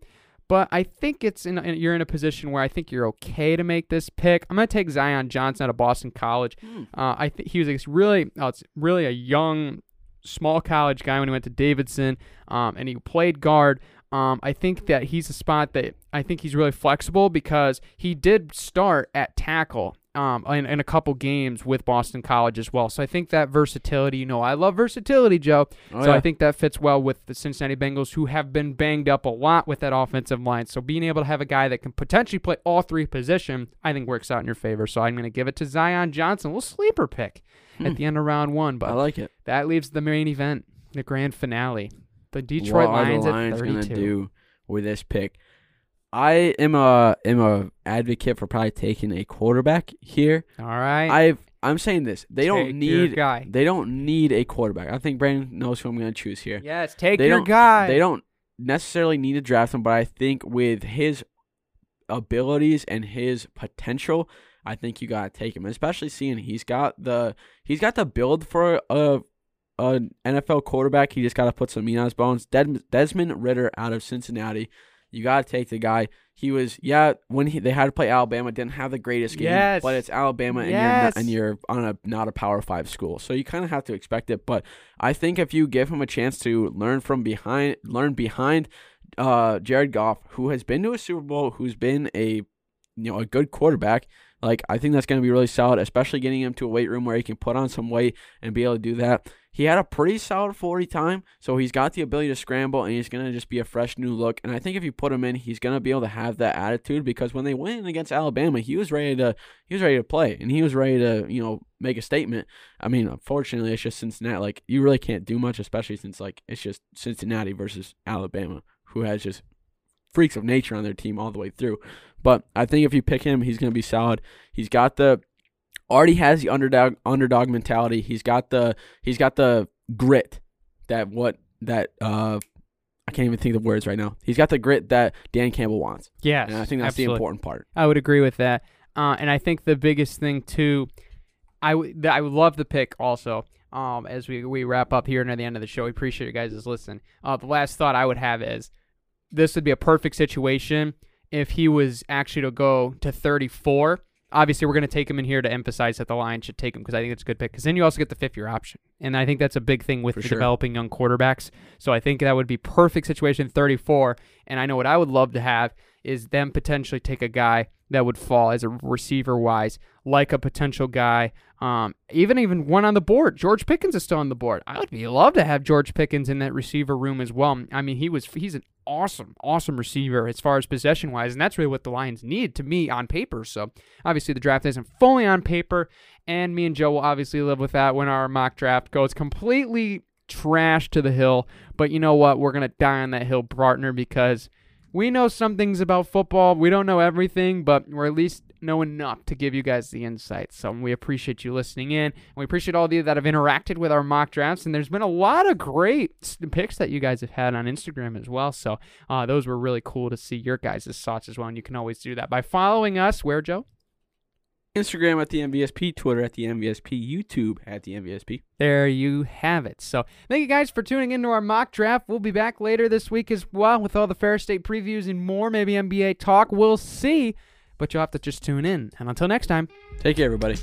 but I think it's in, in you're in a position where I think you're okay to make this pick. I'm going to take Zion Johnson out of Boston College. Mm. Uh, I think he was like, really oh, it's really a young small college guy when he went to Davidson, um, and he played guard. Um, I think that he's a spot that I think he's really flexible because he did start at tackle um, in, in a couple games with Boston College as well. So I think that versatility, you know, I love versatility, Joe. Oh, so yeah. I think that fits well with the Cincinnati Bengals, who have been banged up a lot with that offensive line. So being able to have a guy that can potentially play all three positions, I think works out in your favor. So I'm going to give it to Zion Johnson, a little sleeper pick hmm. at the end of round one. But I like it. That leaves the main event, the grand finale. The Detroit what Lions, are the Lions at thirty-two. Gonna do with this pick? I am a am a advocate for probably taking a quarterback here. All right, I've I'm saying this. They take don't need guy. They don't need a quarterback. I think Brandon knows who I'm gonna choose here. Yes, take they your guy. They don't necessarily need to draft him, but I think with his abilities and his potential, I think you gotta take him. Especially seeing he's got the he's got the build for a. An N F L quarterback, he just got to put some meat on his bones. Des- Desmond Ridder out of Cincinnati. You got to take the guy. He was, yeah, when he, they had to play Alabama, didn't have the greatest game, yes. but it's Alabama, and, yes. you're, and you're on a not a Power five school. So you kind of have to expect it. But I think if you give him a chance to learn from behind, learn behind uh, Jared Goff, who has been to a Super Bowl, who's been a you know a good quarterback, like I think that's going to be really solid, especially getting him to a weight room where he can put on some weight and be able to do that. He had a pretty solid forty time, so he's got the ability to scramble, and he's going to just be a fresh new look. And I think if you put him in, he's going to be able to have that attitude because when they went against Alabama, he was ready to he was ready to play, and he was ready to you know make a statement. I mean, unfortunately, it's just Cincinnati. Like you really can't do much, especially since like it's just Cincinnati versus Alabama, who has just freaks of nature on their team all the way through. But I think if you pick him, he's going to be solid. He's got the Already has the underdog underdog mentality. He's got the he's got the grit that what that uh I can't even think of the words right now. He's got the grit that Dan Campbell wants. Yes, and I think that's absolutely the important part. I would agree with that. Uh, and I think the biggest thing too, I would I would love the pick also. Um, as we we wrap up here near the end of the show, we appreciate you guys listening. Uh, the last thought I would have is this would be a perfect situation if he was actually to go to thirty-four. Obviously, we're going to take him in here to emphasize that the Lions should take him because I think it's a good pick because then you also get the fifth-year option. And I think that's a big thing with the sure. developing young quarterbacks. So I think that would be perfect situation, thirty-four. And I know what I would love to have is them potentially take a guy that would fall as a receiver-wise, like a potential guy, um, even even one on the board. George Pickens is still on the board. I would be love to have George Pickens in that receiver room as well. I mean, he was he's an awesome, awesome receiver as far as possession-wise, and that's really what the Lions need to me on paper. So, obviously, the draft isn't fully on paper, and me and Joe will obviously live with that when our mock draft goes completely trash to the hill. But you know what? We're going to die on that hill, partner, because we know some things about football. We don't know everything, but we're at least know enough to give you guys the insights. So we appreciate you listening in. And we appreciate all of you that have interacted with our mock drafts. And there's been a lot of great picks that you guys have had on Instagram as well. So uh, those were really cool to see your guys' thoughts as well. And you can always do that by following us. Where, Joe? Instagram at the M V S P, Twitter at the M V S P, YouTube at the M V S P. There you have it. So thank you guys for tuning into our mock draft. We'll be back later this week as well with all the Ferris State previews and more, maybe N B A talk. We'll see, but you'll have to just tune in. And until next time, take care, everybody.